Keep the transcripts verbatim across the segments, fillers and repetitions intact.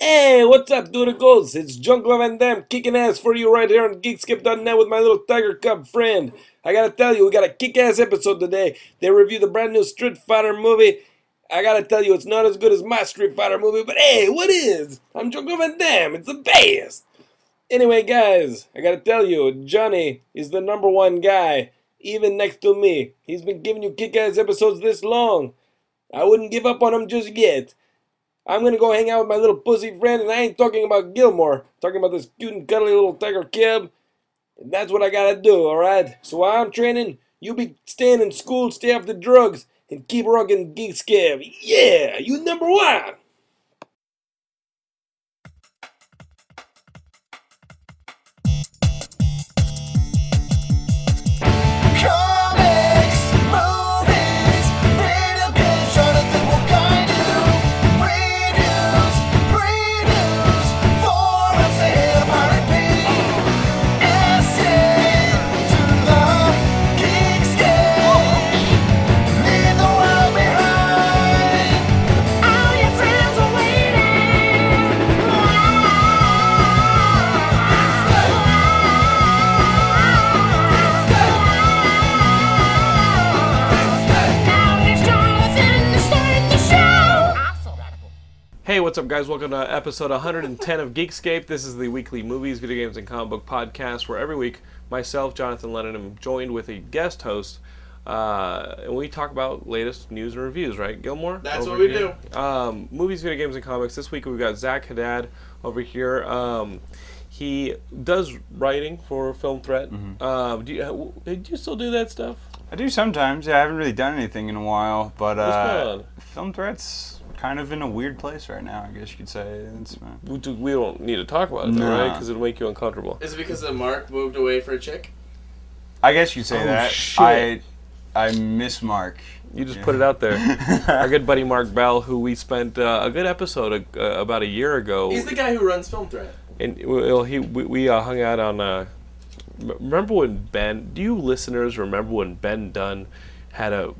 Hey, what's up, dude and goats? It's Jean-Claude Van Damme kicking ass for you right here on Geek Skip dot net with my little Tiger Cub friend. I gotta tell you, we got a kick-ass episode today. They reviewed the brand new Street Fighter movie. I gotta tell you, it's not as good as my Street Fighter movie, but hey, what is? I'm Jean-Claude Van Damme. It's the best. Anyway, guys, I gotta tell you, Johnny is the number one guy, even next to me. He's been giving you kick-ass episodes this long. I wouldn't give up on him just yet. I'm going to go hang out with my little pussy friend, and I ain't talking about Gilmore. I'm talking about this cute and cuddly little tiger cub. And that's what I got to do, all right? So while I'm training, you be staying in school, stay off the drugs, and keep rocking Geekscape. Yeah, you number one. Hey, what's up, guys? Welcome to episode one hundred ten of Geekscape. This is the weekly movies, video games, and comic book podcast where every week, myself, Jonathan Lennon, am joined with a guest host, uh, and we talk about latest news and reviews, right, Gilmore? That's what we here. do. Um, movies, video games, and comics. This week, we've got Zach Haddad over here. Um, he does writing for Film Threat. Mm-hmm. Um, do you, do you still do that stuff? I do sometimes. Yeah, I haven't really done anything in a while, but uh, Film Threat's kind of in a weird place right now, I guess you could say. It's, uh, we don't need to talk about it, though, nah. right? Because it'll make you uncomfortable. Is it because the Mark moved away for a chick? I guess you'd say oh, that. Shit. I I miss Mark. You just yeah. put it out there. Our good buddy Mark Bell, who we spent uh, a good episode uh, about a year ago. He's the guy who runs Film Threat. And well, he we, we uh, hung out on. Uh, remember when Ben? Do you listeners remember when Ben Dunn had a?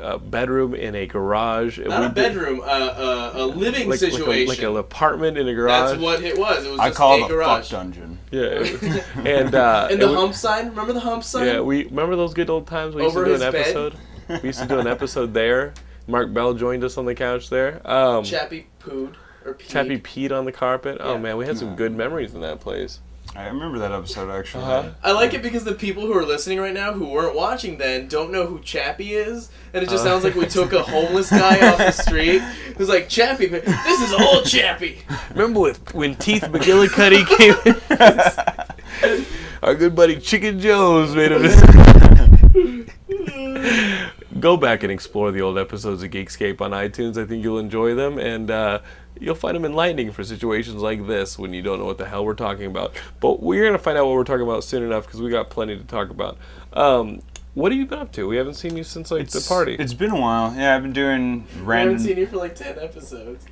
A bedroom in a garage. Not a bedroom, uh, uh, a living like, situation. Like, a, like an apartment in a garage. That's what it was. It was I just call a it garage. A fuck dungeon. Yeah. and uh, and the and hump we, sign. Remember the hump sign? Yeah. We remember those good old times. We Over used to do an episode. Bed? We used to do an episode there. Mark Bell joined us on the couch there. Um, Chappy pooed or peed. Chappy peed on the carpet. Yeah. Oh man, we had some good memories in that place. I remember that episode, actually. Uh-huh. I like it because the people who are listening right now who weren't watching then don't know who Chappy is, and it just uh-huh. sounds like we took a homeless guy off the street who's like, Chappy, this is old Chappy. Remember with, when Teeth McGillicuddy came in? Our good buddy Chicken Jones made him. Go back and explore the old episodes of Geekscape on iTunes. I think you'll enjoy them, and uh, you'll find them enlightening for situations like this when you don't know what the hell we're talking about. But we're going to find out what we're talking about soon enough because we got plenty to talk about. Um, what have you been up to? We haven't seen you since like it's, the party. It's been a while. Yeah, I've been doing random... We haven't seen you for like ten episodes.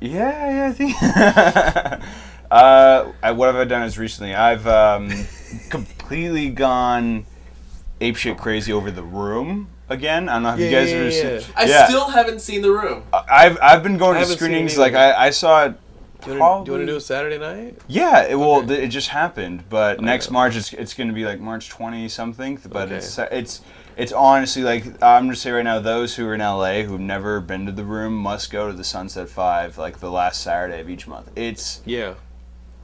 Yeah, yeah, I think... uh, I, what have I done is recently? I've um, completely gone apeshit crazy over The Room. Again, I don't know if yeah, you guys yeah, have ever yeah. seen. I yeah. still haven't seen The Room. I've I've been going to screenings. Like I, I saw it. Do you want to do a Saturday night? Yeah, it, well, okay. th- it just happened. But okay. next March, it's, it's going to be like March twentieth something. But okay. it's it's it's honestly like, I'm just saying right now, those who are in L A who've never been to The Room must go to the Sunset Five like the last Saturday of each month. It's yeah,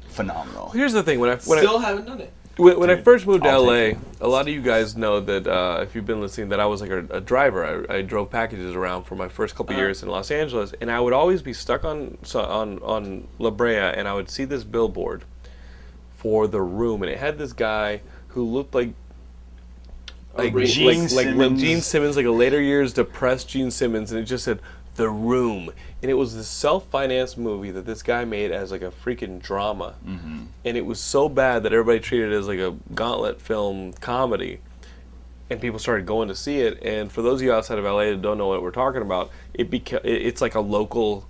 phenomenal. Here's the thing: when I when still I, haven't done it. When, when Dude, I first moved to I'll L A, a lot of you guys know that uh, if you've been listening, that I was like a, a driver. I, I drove packages around for my first couple uh, years in Los Angeles, and I would always be stuck on on on La Brea, and I would see this billboard for The Room, and it had this guy who looked like like like Gene, like, like, like Gene Simmons, like a later years depressed Gene Simmons, and it just said The Room, and it was this self-financed movie that this guy made as like a freaking drama, mm-hmm. and it was so bad that everybody treated it as like a gauntlet film comedy, and people started going to see it. And for those of you outside of L A that don't know what we're talking about, it beca- it's like a local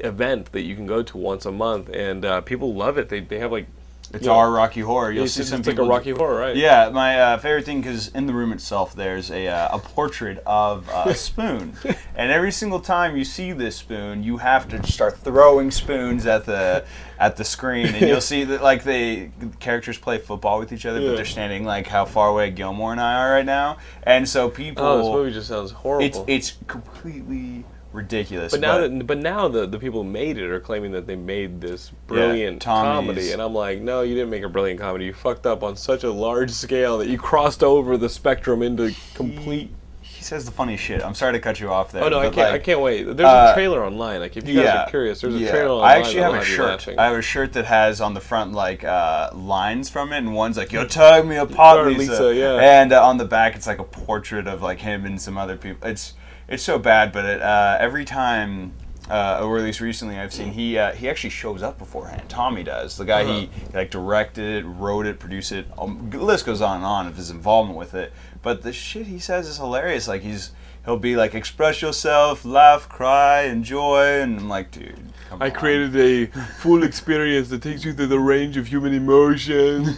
event that you can go to once a month, and uh, people love it. They they have like It's you know, our Rocky Horror. You'll see some people. It's like a Rocky Horror, right? Yeah, my uh, favorite thing, because in The Room itself, there's a uh, a portrait of uh, a spoon, and every single time you see this spoon, you have to start throwing spoons at the at the screen, and you'll see that like they, the characters play football with each other, yeah. but they're standing like how far away Gilmore and I are right now, and so people. Oh, this movie just sounds horrible. It's it's completely. Ridiculous. But now, but, that, but now the the people who made it are claiming that they made this brilliant yeah, comedy, and I'm like, no, you didn't make a brilliant comedy. You fucked up on such a large scale that you crossed over the spectrum into complete. He, he says the funny shit. I'm sorry to cut you off there. Oh no, I can't. Like, I can't wait. There's uh, a trailer online. Like if you guys yeah, are curious, there's a yeah. trailer online. I actually have a shirt. I have a shirt that has on the front like uh, lines from it, and one's like, "Yo, tag me a pot, Lisa,", Lisa yeah. and uh, on the back it's like a portrait of like him and some other people. It's It's so bad, but it, uh, every time, uh, or at least recently, I've seen he uh, he actually shows up beforehand. Tommy does. The guy uh-huh. he like directed it, wrote it, produced it. Um, the list goes on and on of his involvement with it. But the shit he says is hilarious. Like he's he'll be like, "Express yourself, laugh, cry, enjoy," and I'm like, dude. Come I on. created a full experience that takes you through the range of human emotion.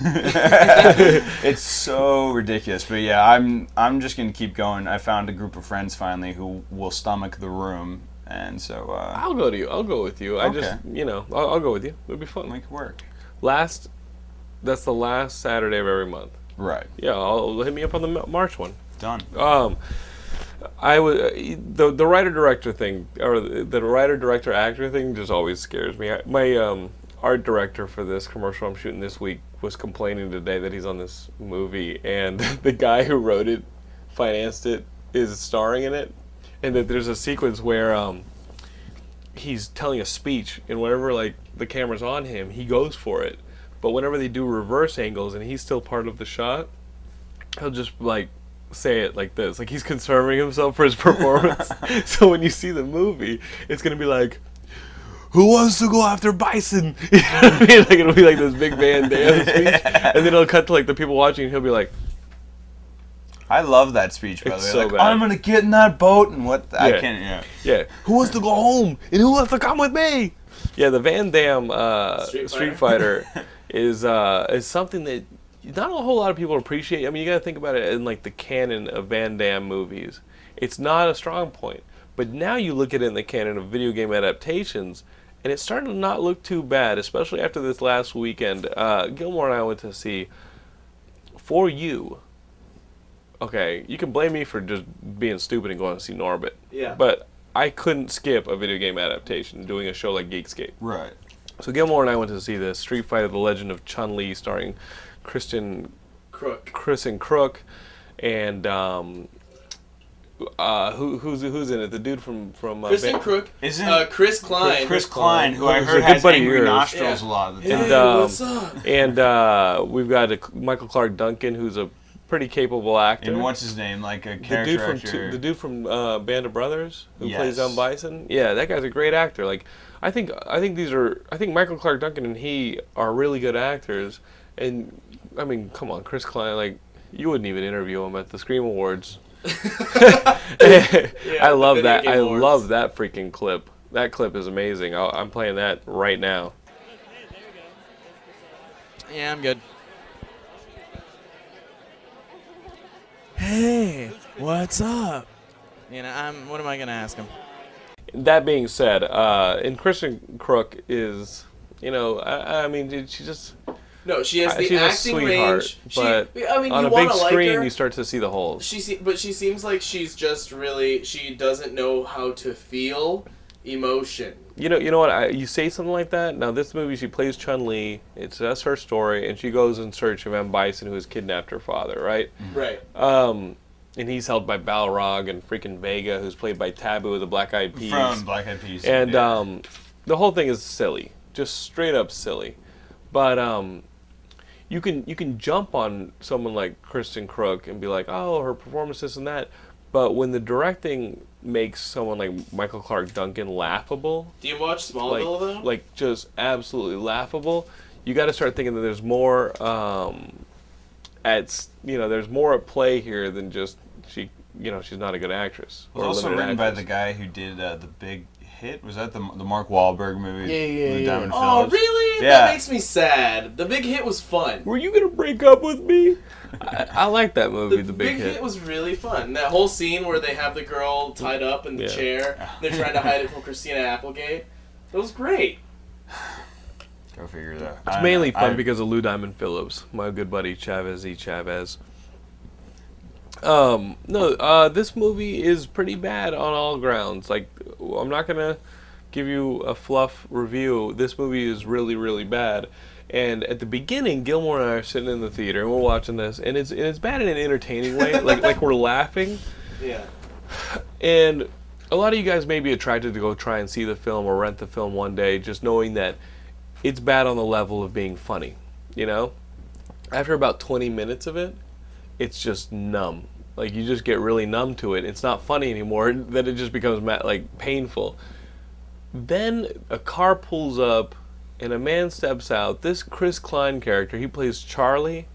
It's so ridiculous, but yeah, I'm I'm just gonna keep going. I found a group of friends finally who will stomach The Room, and so uh, I'll go to you. I'll go with you. Okay. I just you know I'll, I'll go with you. It'll be fun. Make it work. Last, that's the last Saturday of every month. Right. Yeah. I'll hit me up on the March one. Done. Um. I was uh, the the writer director thing, or the, the writer director actor thing, just always scares me. I, my um, art director for this commercial I'm shooting this week was complaining today that he's on this movie, and the guy who wrote it, financed it, is starring in it, and that there's a sequence where um, he's telling a speech, and whenever like the camera's on him, he goes for it, but whenever they do reverse angles and he's still part of the shot, he'll just like. Say it like this, like he's conserving himself for his performance. So when you see the movie, it's gonna be like, "Who wants to go after Bison?" You know what I mean? Like it'll be like this big Van Damme speech, and then it'll cut to like the people watching, and he'll be like, "I love that speech, by the way." So like, bad. I'm gonna get in that boat, and what the, yeah. I can't. Yeah. Yeah. Who wants to go home? And who wants to come with me? Yeah, the Van Damme uh, Street, Street Fighter, Fighter is uh, is something that. Not a whole lot of people appreciate. I mean, you got to think about it in like the canon of Van Damme movies. It's not a strong point. But now you look at it in the canon of video game adaptations, and it's starting to not look too bad, especially after this last weekend. Uh, Gilmore and I went to see For You. Okay, you can blame me for just being stupid and going to see Norbit. Yeah. But I couldn't skip a video game adaptation doing a show like Geekscape. Right. So Gilmore and I went to see this Street Fighter: The Legend of Chun-Li, starring Kristin Kreuk, Kristin Kreuk, and um, uh, who, who's who's in it? The dude from from uh, Kristin Kreuk, isn't uh, Chris Klein? Chris Klein, who I heard has angry nostrils yeah. a lot of the time. Hey, and, um, what's up? And uh, we've got a, Michael Clark Duncan, who's a pretty capable actor. And what's his name? Like a character the dude from actor. Two, the dude from uh, Band of Brothers, who yes. plays Young Bison. Yeah, that guy's a great actor. Like I think I think these are I think Michael Clark Duncan and he are really good actors. And I mean, come on, Chris Klein. Like, you wouldn't even interview him at the Scream Awards. yeah, I love that. I awards. love that freaking clip. That clip is amazing. I'll, I'm playing that right now. Yeah, I'm good. Hey, what's up? You know, I'm. What am I gonna ask him? That being said, uh, and Kristin Kreuk is, you know, I, I mean, she just. No, she has the she's acting range. She, but I mean, on you a big like screen, her. you start to see the holes. She, se but she seems like she's just really. She doesn't know how to feel emotion. You know, you know what? I, you say something like that. Now, this movie, she plays Chun-Li. It's that's her story, and she goes in search of M. Bison, who has kidnapped her father, right? Right. Um, and he's held by Balrog and freaking Vega, who's played by Taboo of the Black Eyed Peas. From Black Eyed Peas. And yeah. um, the whole thing is silly, just straight up silly. But um, you can you can jump on someone like Kristin Kreuk and be like, oh, her performance this and that. But when the directing makes someone like Michael Clark Duncan laughable. Do you watch Smallville, like, though? Like, just absolutely laughable. You got to start thinking that there's more um, at, you know, there's more at play here than just she, you know, she's not a good actress. It was also written actress. by the guy who did uh, The Big Hit. Was that the the Mark Wahlberg movie? Yeah, yeah, yeah. The Diamond yeah. Oh, really? Yeah. That makes me sad. The Big Hit was fun. Were you gonna break up with me? I, I like that movie, The, the Big, Big Hit. Hit was really fun. That whole scene where they have the girl tied up in the yeah. chair, they're trying to hide it from Christina Applegate. It was great. Go figure it out. It's I, mainly fun I, because of Lou Diamond Phillips, my good buddy Chavez E. Chavez. Um, no, uh, this movie is pretty bad on all grounds. Like, I'm not gonna give you a fluff review. This movie is really, really bad. And at the beginning, Gilmore and I are sitting in the theater and we're watching this, and it's and it's bad in an entertaining way, like like we're laughing. Yeah. And a lot of you guys may be attracted to go try and see the film or rent the film one day, just knowing that it's bad on the level of being funny. You know, after about twenty minutes of it, it's just numb. Like, you just get really numb to it. It's not funny anymore. Then it just becomes like painful. Then a car pulls up and a man steps out. This Chris Klein character, he plays Charlie.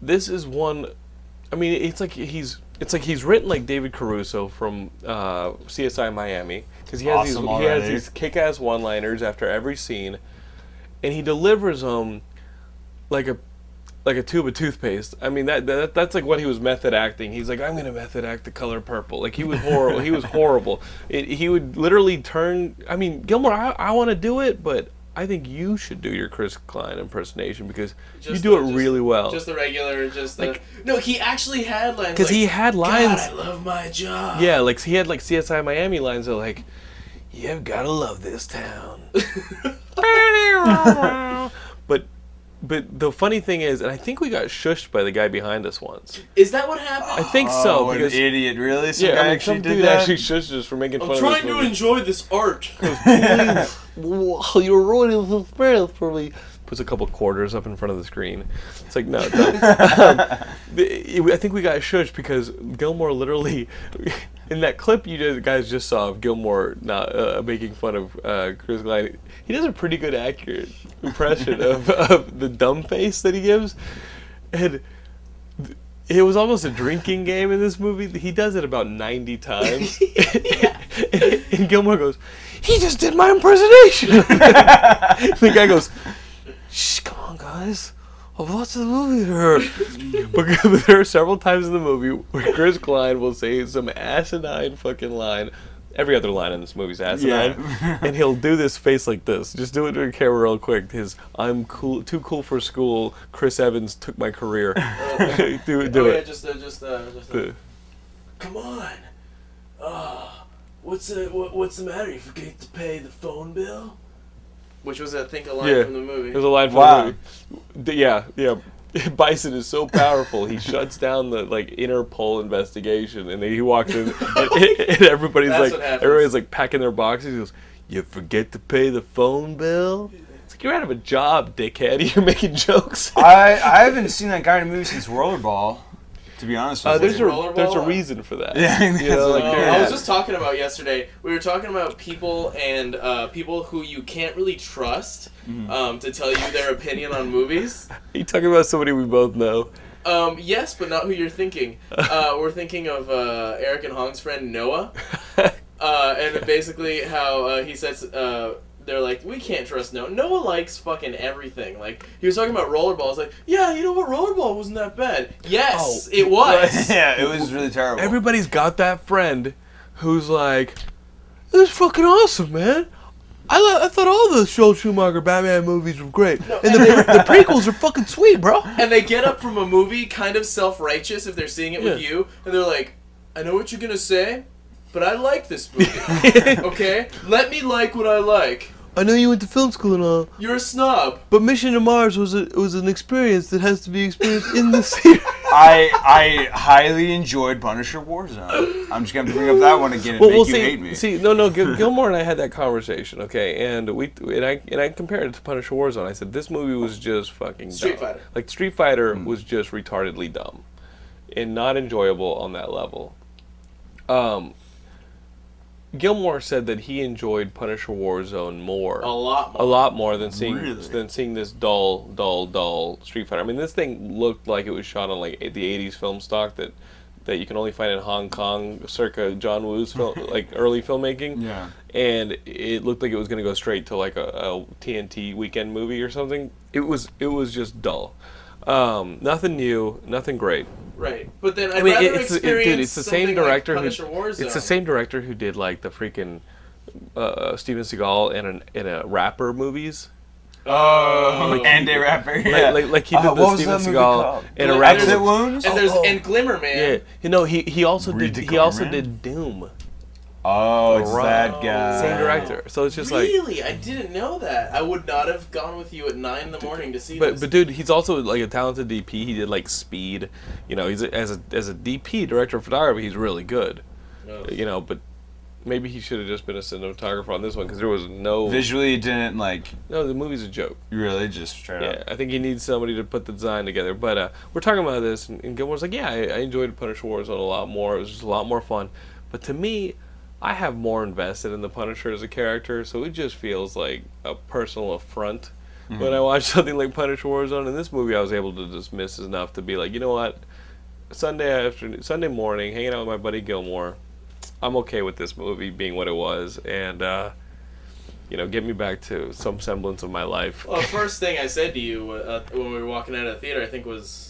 This is one. I mean, it's like he's it's like he's written like David Caruso from uh, C S I Miami, because he has awesome these he has these kick-ass one-liners after every scene, and he delivers them like a. Like a tube of toothpaste. I mean, that, that that's like what he was method acting. He's like, I'm gonna method act The Color Purple. Like, he was horrible. he was horrible. It, he would literally turn. I mean, Gilmore, I, I want to do it, but I think you should do your Chris Klein impersonation, because just you do the, it just, really well. Just the regular, just the, like no. He actually had lines. Because like, he had lines. God, I love my job. Yeah, like he had like C S I Miami lines that like, you've gotta love this town. but. But the funny thing is, and I think we got shushed by the guy behind us once. Is that what happened? I think so. Oh, because, an idiot, really? Some yeah, guy I mean, actually some did dude that? actually shushed us for making fun I'm of this I'm trying to movie. enjoy this art. Please, you're ruining the experience for me. Puts a couple quarters up in front of the screen. It's like, no. no. um, I think we got shushed because Gilmore literally, in that clip you guys just saw of Gilmore not, uh, making fun of uh, Chris Klein, he does a pretty good accurate impression of, of the dumb face that he gives. And it was almost a drinking game in this movie. He does it about ninety times. and, and Gilmore goes, he just did my impersonation. The guy goes, shh, come on, guys. I've watched the movie here. Because there are several times in the movie where Chris Klein will say some asinine fucking line. Every other line in this movie's asinine. Yeah. And he'll do this face like this. Just do it to a camera real quick. His I'm cool, too cool for school, Chris Evans took my career. Oh. do do oh, it. Yeah, just, uh, just, uh, just uh, come on. Oh, what's, the, what, what's the matter? You forget to pay the phone bill? Which was, I think, a line yeah. from the movie. It was a line from wow. the movie. Yeah, yeah. Bison is so powerful, he shuts down the like Interpol investigation, and then he walks in, and, and everybody's That's like, everybody's like packing their boxes. He goes, "You forget to pay the phone bill." It's like, you're out of a job, dickhead. You're making jokes. I I haven't seen that guy in a movie since Rollerball. To be honest with uh, there's you. A, there's a reason for that. Yeah, you know, like, oh, I was just talking about yesterday, we were talking about people and uh, people who you can't really trust mm. um, to tell you their opinion on movies. Are you talking about somebody we both know? Um, yes, but not who you're thinking. Uh, we're thinking of uh, Eric and Hong's friend Noah, uh, and basically how uh, he says... Uh, they're like, we can't trust Noah. Noah likes fucking everything. Like, he was talking about Rollerball. I was like, yeah, you know what? Rollerball wasn't that bad. Yes, oh, it was. Yeah, it was really terrible. Everybody's got that friend who's like, this is fucking awesome, man. I, I thought all the Joel Schumacher Batman movies were great. No, and, and the, they, the prequels are fucking sweet, bro. And they get up from a movie kind of self-righteous if they're seeing it yeah. with you. And they're like, I know what you're going to say, but I like this movie. Okay? Let me like what I like. I know you went to film school and all. You're a snob. But Mission to Mars was a, was an experience that has to be experienced in the series. I I highly enjoyed Punisher Warzone. I'm just going to bring up that one again and well, make well, you see, hate me. See, no, no, Gil- Gilmore and I had that conversation, okay? And we and I and I compared it to Punisher Warzone. I said this movie was just fucking dumb. Street Fighter. Like Street Fighter mm. was just retardedly dumb and not enjoyable on that level. Um Gilmore said that he enjoyed Punisher Warzone more, a lot, more. a lot more than seeing really? than seeing this dull, dull, dull Street Fighter. I mean, this thing looked like it was shot on like the eighties film stock that, that you can only find in Hong Kong, circa John Woo's film, like early filmmaking. Yeah, and it looked like it was going to go straight to like a, a T N T weekend movie or something. It was it was just dull, um, nothing new, nothing great. Right, but then I'd I mean, rather it's, experience it, dude, it's the same director like who Warzone. It's the same director who did like the freaking uh, Steven Seagal in an in a rapper movies. Oh, like and he, a rapper. Yeah. Like, like, like he did uh, the Steven Seagal in a rapper. Exit Wounds. And there's oh, oh. and Glimmer Man. Yeah, you know he he also Reed did he also Man? did Doom. Oh, it's that guy. Same director. So it's just really? like... Really? I didn't know that. I would not have gone with you at nine in the morning to see but, this. But dude, he's also like a talented D P. He did like Speed. You know, he's a, as, a, as a D P, director of photography, he's really good. Oh. You know, but maybe he should have just been a cinematographer on this one because there was no... Visually, it didn't like... No, the movie's a joke. Really? Just straight yeah, up? Yeah, I think he needs somebody to put the design together. But uh, we're talking about this, and, and Gilmore's like, yeah, I, I enjoyed Punisher Warzone a lot more. It was just a lot more fun. But to me... I have more invested in the Punisher as a character, so it just feels like a personal affront mm-hmm. when I watch something like Punisher Warzone. In this movie, I was able to dismiss enough to be like, you know what, Sunday afternoon, Sunday morning, hanging out with my buddy Gilmore, I'm okay with this movie being what it was, and uh, you know, get me back to some semblance of my life. Well, the first thing I said to you uh, when we were walking out of the theater, I think was.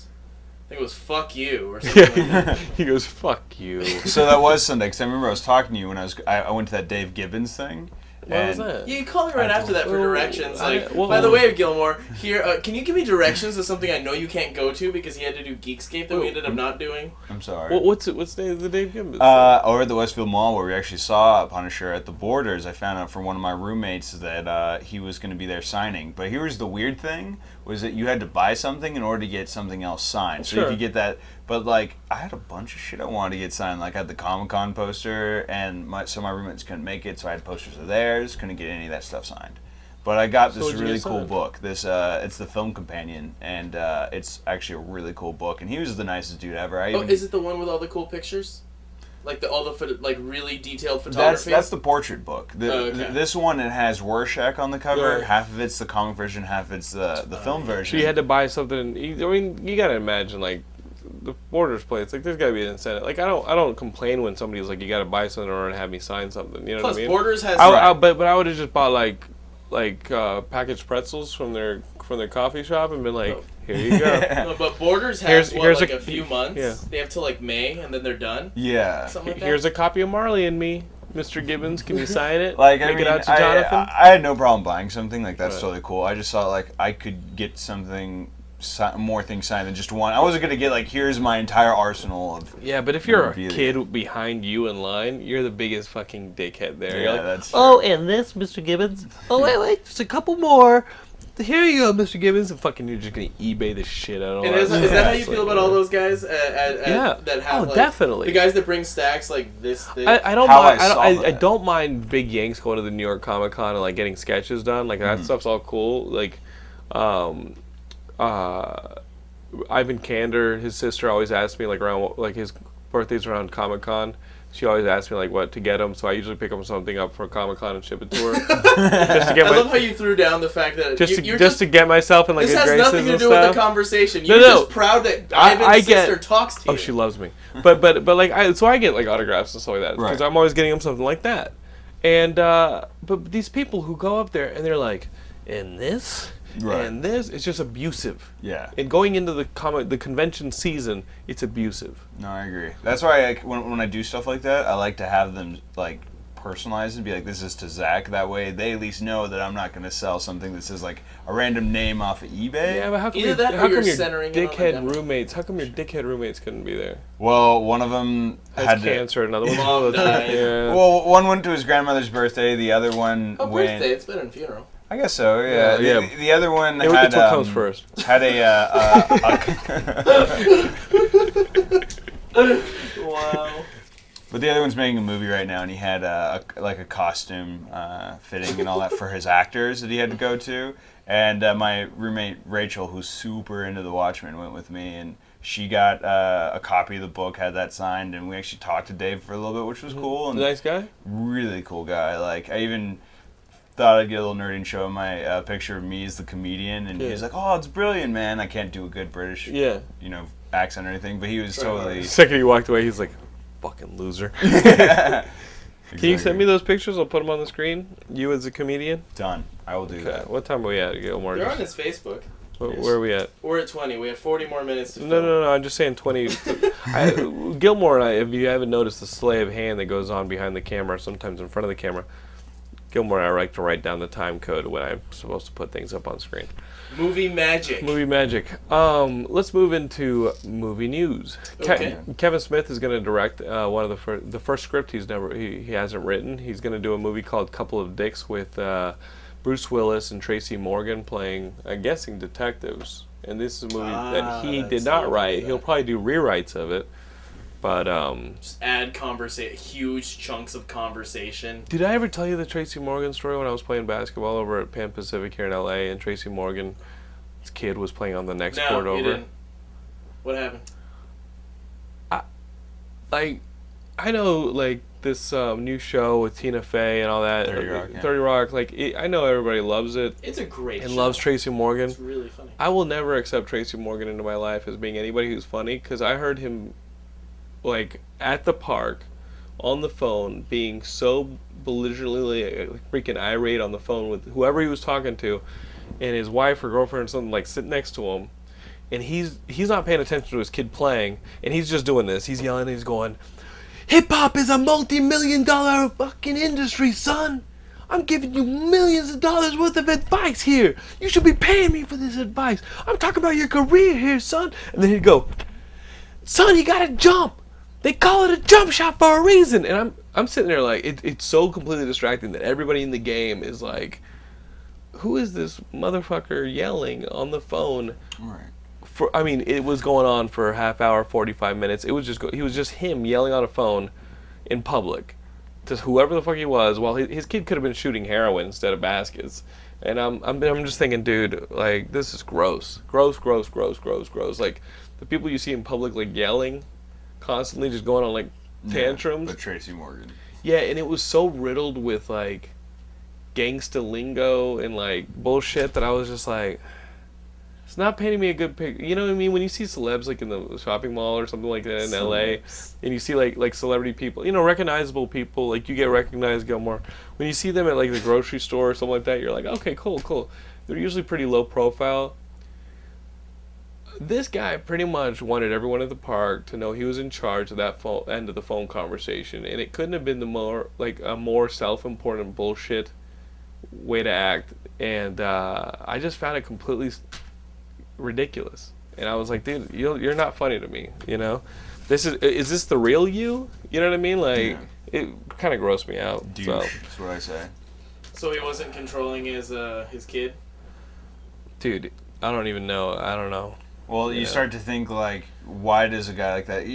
I think it was fuck you or something like that. He goes, fuck you. So that was Sunday, because I remember I was talking to you when I was I, I went to that Dave Gibbons thing. What was that? Yeah, you called me right after that for directions. Like, I, by the way, Gilmore, here, uh, can you give me directions of something I know you can't go to because he had to do Geekscape that we ended up not doing? I'm sorry. Well, what's what's the, the Dave Gibbons? Uh, over at the Westfield Mall where we actually saw Punisher at the Borders, I found out from one of my roommates that uh, he was going to be there signing. But here was the weird thing, was that you had to buy something in order to get something else signed. So sure. you could get that... But, like, I had a bunch of shit I wanted to get signed. Like, I had the Comic-Con poster, and my, some of my roommates couldn't make it, so I had posters of theirs. Couldn't get any of that stuff signed. But I got so this really cool signed? book. This uh, It's the Film Companion, and uh, it's actually a really cool book. And he was the nicest dude ever. I oh, even, is it the one with all the cool pictures? Like, the all the pho- like really detailed photography? That's, that's the portrait book. The, oh, okay. th- this one, it has Rorschach on the cover. Yeah. Half of it's the comic version, half of it's the, the uh, film version. So you had to buy something. I mean, you got to imagine, like, the Borders place, like, there's got to be an incentive. Like, I don't, I don't complain when somebody's like, you got to buy something or have me sign something. You know Plus, what I mean? Plus, Borders has. I, right. I, but, but I would have just bought like, like uh, packaged pretzels from their from their coffee shop and been like, oh. here you go. No, but Borders has here's, what, here's like a, a few months. Yeah. They have till like May and then they're done. Yeah. Something like that. Here's a copy of Marley and Me. Mister Gibbons, can you sign it? Like, Make I mean, it out to Jonathan? I, I, I had no problem buying something. Like, that's right. totally cool. I just saw like I could get something. Si- more things signed than just one. I wasn't gonna get like here's my entire arsenal of yeah. But if you're a kid there. behind you in line, you're the biggest fucking dickhead there. Yeah, you're like, that's oh, true. and this, Mister Gibbons. Oh wait, wait, just a couple more. Here you go, Mister Gibbons. And fucking you're just gonna eBay the shit out of it. Is, is that how you feel about all those guys? At, at, at, yeah. That have, oh, like, definitely. The guys that bring stacks like this. Thing. I, I don't how mind. I, I, don't, I, I don't mind big Yanks going to the New York Comic Con and like getting sketches done. Like that mm-hmm. stuff's all cool. Like. um... Uh, Ivan Kander, his sister, always asked me like around like his birthday's around Comic-Con. She always asked me like what to get him, so I usually pick him something up for Comic-Con and ship it to her. just to get I my, love how you threw down the fact that just you, to, just to get myself in like this a has nothing to do stuff. with the conversation. You're no, no. just proud that I, Ivan's I get, sister talks to you. Oh, she loves me, but but but like I, so I get like autographs and stuff like that because right. I'm always getting him something like that. And uh, but these people who go up there and they're like, and this. Right. And this is just abusive. Yeah. And going into the comic, the convention season, it's abusive. No, I agree. That's why I, when when I do stuff like that, I like to have them like personalize it and be like, this is to Zach. That way they at least know that I'm not going to sell something that says like a random name off of eBay. Yeah, but how come, you, that how come your dickhead roommates, how come your dickhead roommates couldn't be there? Well, one of them Has had cancer, to, another one all yeah. Well, one went to his grandmother's birthday, the other one oh, went... birthday, it's been a funeral. I guess so, yeah. yeah, the, yeah. the other one yeah, had, um, comes first. had a... Uh, a, a wow. But the other one's making a movie right now, and he had a, a, like a costume uh, fitting and all that for his actors that he had to go to. And uh, my roommate Rachel, who's super into The Watchmen, went with me, and she got uh, a copy of the book, had that signed, and we actually talked to Dave for a little bit, which was cool. And nice guy? Really cool guy. Like, I even thought I'd get a little nerdy and show him my uh, picture of me as the comedian, and yeah. he was like, oh, it's brilliant, man. I can't do a good British yeah. you know, accent or anything, but he was right, totally... Right. The second he walked away, he's like... fucking loser. yeah. exactly. Can you send me those pictures? I'll put them on the screen. You as a comedian? Done. I will do okay. that. What time are we at, Gilmore? You're on his Facebook. What, yes. Where are we at? We're at twenty. We have forty more minutes to no, film. No, no, no. I'm just saying twenty. I, Gilmore and I, if you haven't noticed the sleight of hand that goes on behind the camera, sometimes in front of the camera, Gilmore and I like to write down the time code when I'm supposed to put things up on screen. Movie magic. Movie magic. Um, let's move into movie news. Okay. Ke Kevin Smith is going to direct uh, one of the fir the first script he's never he, he hasn't written. He's going to do a movie called Couple of Dicks with uh, Bruce Willis and Tracy Morgan playing, I'm guessing, detectives. And this is a movie ah, that he did not write. He'll probably do rewrites of it. But um, just add conversa huge chunks of conversation. Did I ever tell you the Tracy Morgan story when I was playing basketball over at Pan Pacific here in L A and Tracy Morgan's kid was playing on the next no, court over? You didn't. What happened? I like I know like this um, new show with Tina Fey and all that. Thirty Rock. Thirty yeah. Rock. Like it, I know everybody loves it. It's a great and show. And loves Tracy Morgan. It's really funny. I will never accept Tracy Morgan into my life as being anybody who's funny because I heard him. Like at the park, on the phone, being so belligerently like, freaking irate on the phone with whoever he was talking to, and his wife or girlfriend or something like sitting next to him, and he's he's not paying attention to his kid playing, and he's just doing this. He's yelling. He's going, "Hip hop is a multi-million dollar fucking industry, son. I'm giving you millions of dollars worth of advice here. You should be paying me for this advice. I'm talking about your career here, son." And then he'd go, "Son, you gotta jump. They call it a jump shot for a reason." And I'm I'm sitting there like, it, it's so completely distracting that everybody in the game is like, who is this motherfucker yelling on the phone? Right. For I mean, it was going on for a half hour, forty-five minutes. It was just, he was just him yelling on a phone in public to whoever the fuck he was while his, his kid could have been shooting heroin instead of baskets. And I'm, I'm, I'm just thinking, dude, like, this is gross. Gross, gross, gross, gross, gross. Like, the people you see in public, like, yelling constantly just going on like tantrums. Yeah, but Tracy Morgan. Yeah, and it was so riddled with like gangsta lingo and like bullshit that I was just like, it's not painting me a good picture. You know what I mean? When you see celebs like in the shopping mall or something like that in L A, and you see like like celebrity people, you know, recognizable people, like you get recognized, Gilmore. When you see them at like the grocery store or something like that, you're like, okay, cool, cool. They're usually pretty low profile. This guy pretty much wanted everyone at the park to know he was in charge of that phone, end of the phone conversation, and it couldn't have been the more like a more self-important bullshit way to act. And uh, I just found it completely ridiculous. And I was like, dude, you're you're not funny to me. You know, this is is this the real you? You know what I mean? Like yeah. it kind of grossed me out. Dude, so. That's what I say. So he wasn't controlling his uh, his kid. Dude, I don't even know. I don't know. Well, you yeah. start to think, like, why does a guy like that...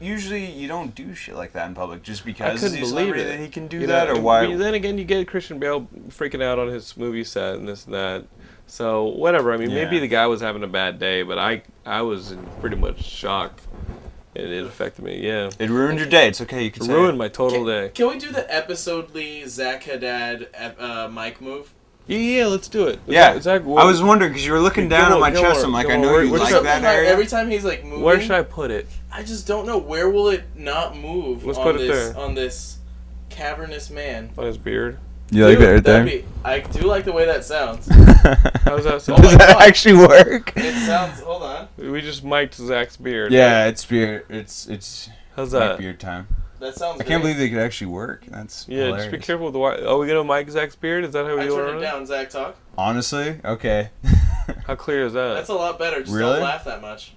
Usually, you don't do shit like that in public just because he's celebrity that he can do you that, know, or why... Then again, you get Christian Bale freaking out on his movie set and this and that. So, whatever. I mean, yeah. maybe the guy was having a bad day, but I, I was in pretty much shock. It, it affected me, yeah. It ruined your day. It's okay, you can it say it. Ruined my total can, day. Can we do the episodely Zach Haddad uh, mic move? Yeah, yeah, let's do it. Is yeah, that, that, what, I was wondering because you were looking down on my chest. More, I'm like, I know where, you like that like, area. Every time he's like moving, where should I put it? I just don't know. Where will it not move? Let's on put it this, there. On this cavernous man. On his beard. You Dude, like that right there? Be, I do like the way that sounds. How does that sound? Does oh that God. actually work? It sounds. Hold on. We just mic'd Zach's beard. Yeah, right? It's beard. It's it's. How's that? Beard time. that sounds I great. Can't believe they could actually work. That's yeah, hilarious. Just be careful with the wire. Oh, we gonna mic Zach's beard? Is that how we do it? I turned it down, Zach talk. Honestly? Okay. How clear is that? That's a lot better. Just really? Don't laugh that much.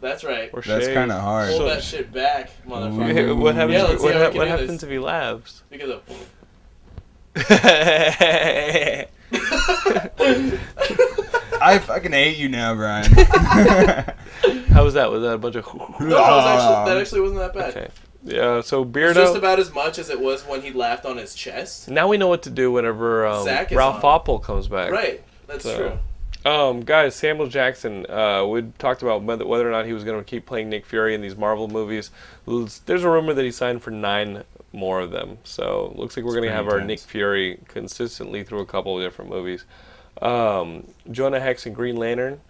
That's right. Or that's kind of hard. Pull so, that shit back, motherfucker. Ooh. What happens, yeah, if, what, ha what happens if he laughs? Because of... I fucking hate you now, Brian. How was that? Was that a bunch of... No, that, actually, that actually wasn't that bad. Okay. Yeah, so Beardo... Just about as much as it was when he laughed on his chest. Now we know what to do whenever um, Ralph Oppel comes back. Right, that's so. True. Um, guys, Samuel Jackson, uh, we talked about whether or not he was going to keep playing Nick Fury in these Marvel movies. There's a rumor that he signed for nine more of them. So, looks like we're going to have intense. Our Nick Fury consistently through a couple of different movies. Um, Jonah Hex and Green Lantern.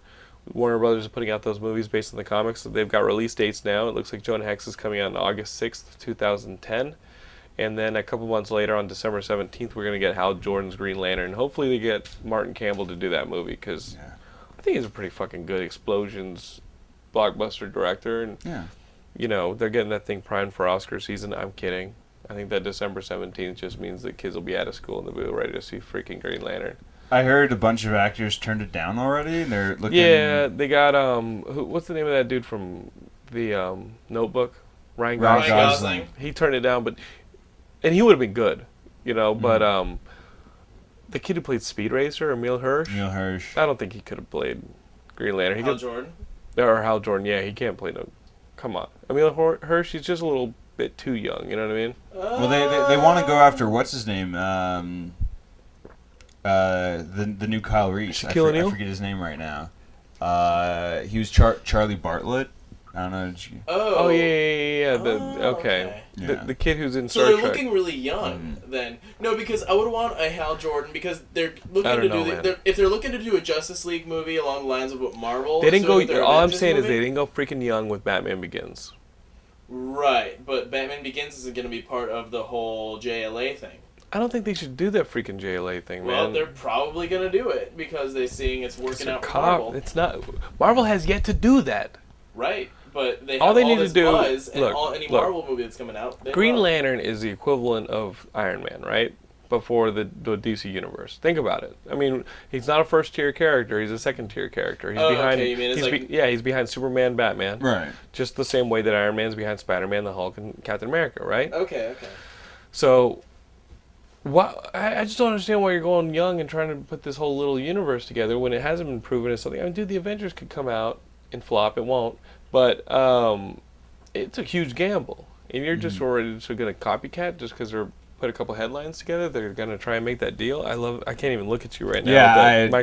Warner Brothers is putting out those movies based on the comics. So they've got release dates now. It looks like Jonah Hex is coming out on August sixth, two thousand ten. And then a couple months later, on December seventeenth, we're going to get Hal Jordan's Green Lantern. Hopefully they get Martin Campbell to do that movie, because yeah. I think he's a pretty fucking good explosions blockbuster director. And, yeah. you know, they're getting that thing primed for Oscar season. I'm kidding. I think that December seventeenth just means that kids will be out of school and they'll be ready to see freaking Green Lantern. I heard a bunch of actors turned it down already. They're looking... Yeah, they got, um, who, what's the name of that dude from the um, Notebook? Ryan Gosling. Ryan Gosling. He turned it down, but... And he would have been good, you know, but um, the kid who played Speed Racer, Emil Hirsch. Emil Hirsch. I don't think he could have played Green Lantern. He Hal could, Jordan. Or Hal Jordan, yeah, he can't play no... Come on. Emil Hirsch, he's just a little bit too young, you know what I mean? Well, they they, they want to go after, what's his name? Um, uh, the the new Kyle Reese. Shaquille O'Neal? I forget his name right now. Uh, he was Char Charlie Bartlett. I don't know. Did you... Oh. oh, yeah, yeah, yeah. The, oh, okay. okay. The, yeah. the kid who's in Star Trek. So they're looking really young, mm. then. No, because I would want a Hal Jordan, because they're looking to know, do... The, they're, if they're looking to do a Justice League movie along the lines of what Marvel... They didn't so go... All I'm saying movie, is they didn't go freaking young with Batman Begins. Right, but Batman Begins isn't going to be part of the whole J L A thing. I don't think they should do that freaking J L A thing, man. Well, they're probably going to do it, because they're seeing it's working out for Marvel. It's not... Marvel has yet to do that. Right. But they have all they all need this to do buzz and look, all, any look, Marvel movie that's coming out. Green love. Lantern is the equivalent of Iron Man, right? Before the, the D C universe. Think about it. I mean, he's not a first tier character. He's a second tier character. He's oh, behind. Okay. You mean it's he's like, be, yeah, he's behind Superman, Batman. Right. Just the same way that Iron Man's behind Spider-Man, the Hulk, and Captain America, right? Okay. Okay. So, why, I, I just don't understand why you're going young and trying to put this whole little universe together when it hasn't been proven as something. I mean, dude, the Avengers could come out and flop. It won't. But um, it's a huge gamble. And you're just already so going to copycat just because they're put a couple headlines together. They're going to try and make that deal. I love. I can't even look at you right now yeah, with that I...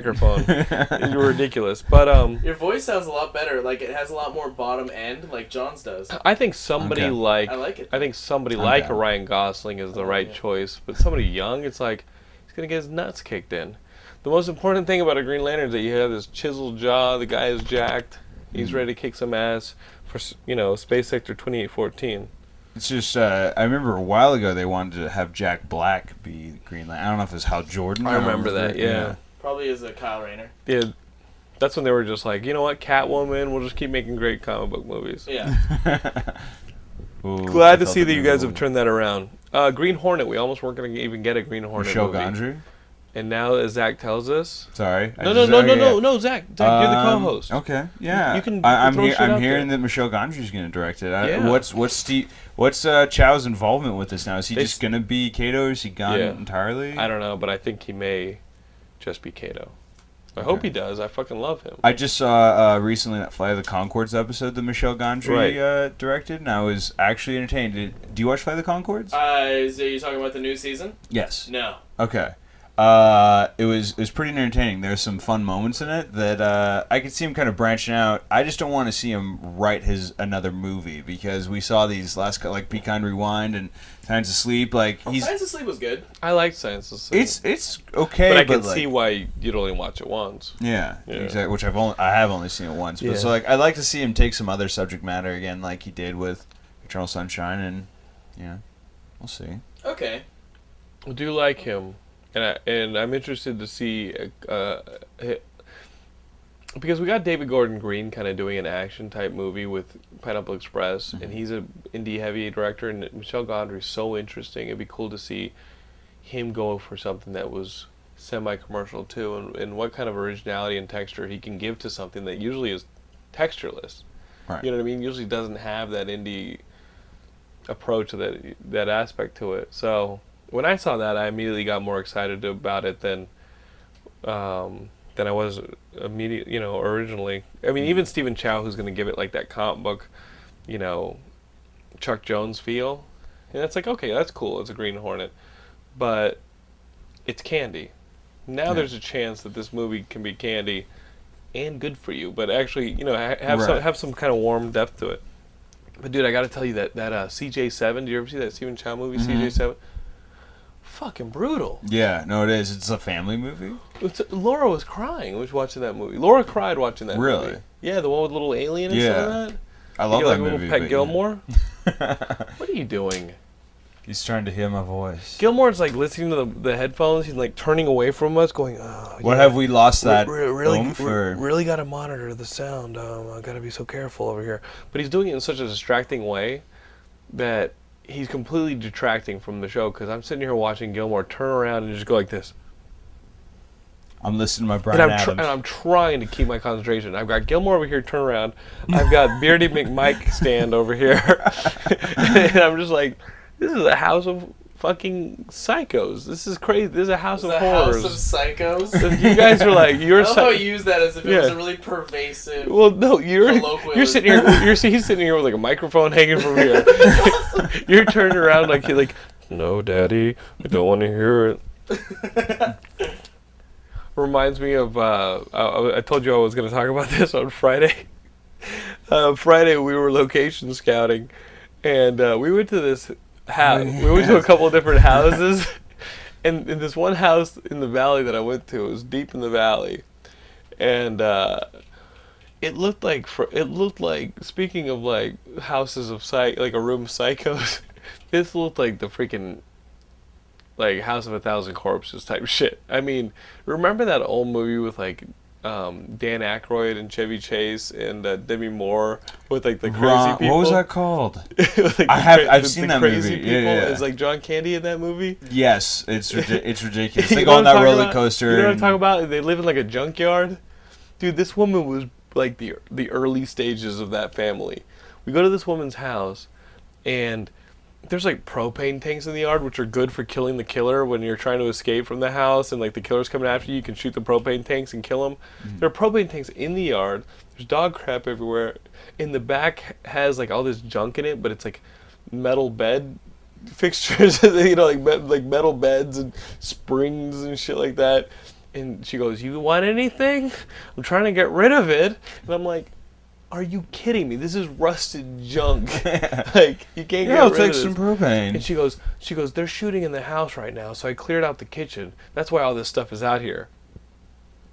microphone. You're ridiculous. But um, your voice sounds a lot better. Like it has a lot more bottom end, like John's does. I think somebody okay. like I like it. I think somebody I'm like down. Ryan Gosling is the oh, right yeah. choice. But somebody young, it's like he's going to get his nuts kicked in. The most important thing about a Green Lantern is that you have this chiseled jaw. The guy is jacked. He's ready to kick some ass for, you know, Space Sector twenty-eight fourteen. It's just, uh, I remember a while ago they wanted to have Jack Black be Green Lantern. I don't know if it's Hal Jordan. I remember that, yeah. yeah. Probably is a Kyle Rayner. Yeah, that's when they were just like, you know what, Catwoman, we'll just keep making great comic book movies. Yeah. Ooh, glad to see that you guys have turned that around. Uh, Green Hornet, we almost weren't going to even get a Green Hornet Michelle movie. Gondry? And now, as Zach tells us, sorry, no, no, no, no, no, no, Zach, Zach um, you're the co-host. Okay, yeah, you can. I, I'm, hear, I'm hearing there. that Michelle Gondry's going to direct it. I, yeah. What's what's Steve? What's uh, Chow's involvement with this now? Is he they, just going to be Kato? Is he gone yeah. entirely? I don't know, but I think he may just be Kato. I okay. hope he does. I fucking love him. I just saw uh, recently that Flight of the Conchords episode that Michelle Gondry right. uh, directed, and I was actually entertained. Did, do you watch Flight of the Conchords? Uh, is, are you talking about the new season? Yes. No. Okay. Uh, it was it was pretty entertaining. There's some fun moments in it that uh, I could see him kind of branching out. I just don't want to see him write his another movie because we saw these last like Be Kind Rewind and Signs of Sleep. Like he's, Signs of Sleep was good. I liked Signs of Sleep. It's it's okay, but I can but, like, see why you'd only watch it once. Yeah, yeah. exactly. Which I've only I have only seen it once. But yeah. so like I'd like to see him take some other subject matter again, like he did with Eternal Sunshine, and yeah, we'll see. Okay, I do like him. And I, and I'm interested to see uh, because we got David Gordon Green kind of doing an action type movie with Pineapple Express, mm-hmm. and he's a indie heavy director, and Michel Gondry's so interesting. It'd be cool to see him go for something that was semi-commercial too, and, and what kind of originality and texture he can give to something that usually is textureless. Right. You know what I mean? Usually doesn't have that indie approach, that that aspect to it. So when I saw that, I immediately got more excited about it than um, than I was immediately, you know, originally. I mean, even Stephen Chow, who's going to give it like that comic book, you know, Chuck Jones feel, and it's like, okay, that's cool. It's a Green Hornet, but it's candy. Now yeah. there's a chance that this movie can be candy and good for you, but actually, you know, ha have right. some have some kind of warm depth to it. But dude, I got to tell you that that uh, C J seven. Did you ever see that Stephen Chow movie, mm-hmm. C J seven? Fucking brutal. Yeah, no, it is. It's a family movie. It's, Laura was crying. Was watching that movie. Laura cried watching that. Really? Movie. Yeah, the one with little alien and yeah. stuff like that. I love you know, that like movie. Little Pet Gilmore. Yeah. What are you doing? He's trying to hear my voice. Gilmore's like listening to the, the headphones. He's like turning away from us, going, "Oh, what yeah, have we lost that? Re re really, re for? really got to monitor the sound. Um, I got to be so careful over here." But he's doing it in such a distracting way that he's completely detracting from the show. Because I'm sitting here watching Gilmore turn around and just go like this. I'm listening to my Brian and I'm Adams. And I'm trying to keep my concentration. I've got Gilmore over here, turn around. I've got Beardy McMike stand over here, and I'm just like, this is a house of fucking psychos. This is crazy. This is a house of horrors. House of psychos. You guys are like, you're. I love how you use that as if it yeah. was a really pervasive. Well, no, you're you're sitting here. You're he's sitting here with like a microphone hanging from here. You're turning around like you're like, no, Daddy, I don't want to hear it. Reminds me of uh, I, I told you I was going to talk about this on Friday. Uh, Friday we were location scouting, and uh, we went to this. House. We went to a couple of different houses, and in this one house in the valley that I went to, it was deep in the valley, and uh, it looked like for it looked like speaking of like houses of psych, like a room of psychos, this looked like the freaking like House of a Thousand Corpses type shit. I mean, remember that old movie with like um, Dan Aykroyd and Chevy Chase and uh, Demi Moore with like the crazy Ron, people. What was that called? Like I have I've the, seen the that crazy movie. People. Yeah, yeah. It's like John Candy in that movie. Yes, it's it's ridiculous. They go on that roller about? coaster. You know what I'm talking about? They live in like a junkyard. Dude, this woman was like the the early stages of that family. We go to this woman's house, and there's like propane tanks in the yard, which are good for killing the killer when you're trying to escape from the house and like the killer's coming after you. You can shoot the propane tanks and kill them. Mm-hmm. There are propane tanks in the yard. There's dog crap everywhere. In the back has like all this junk in it, but it's like metal bed fixtures, you know, like be like metal beds and springs and shit like that. And she goes, "You want anything? I'm trying to get rid of it." And I'm like, are you kidding me? This is rusted junk. Like you can't yeah, get I'll rid take of this. some propane. And she goes, she goes, "They're shooting in the house right now, so I cleared out the kitchen. That's why all this stuff is out here."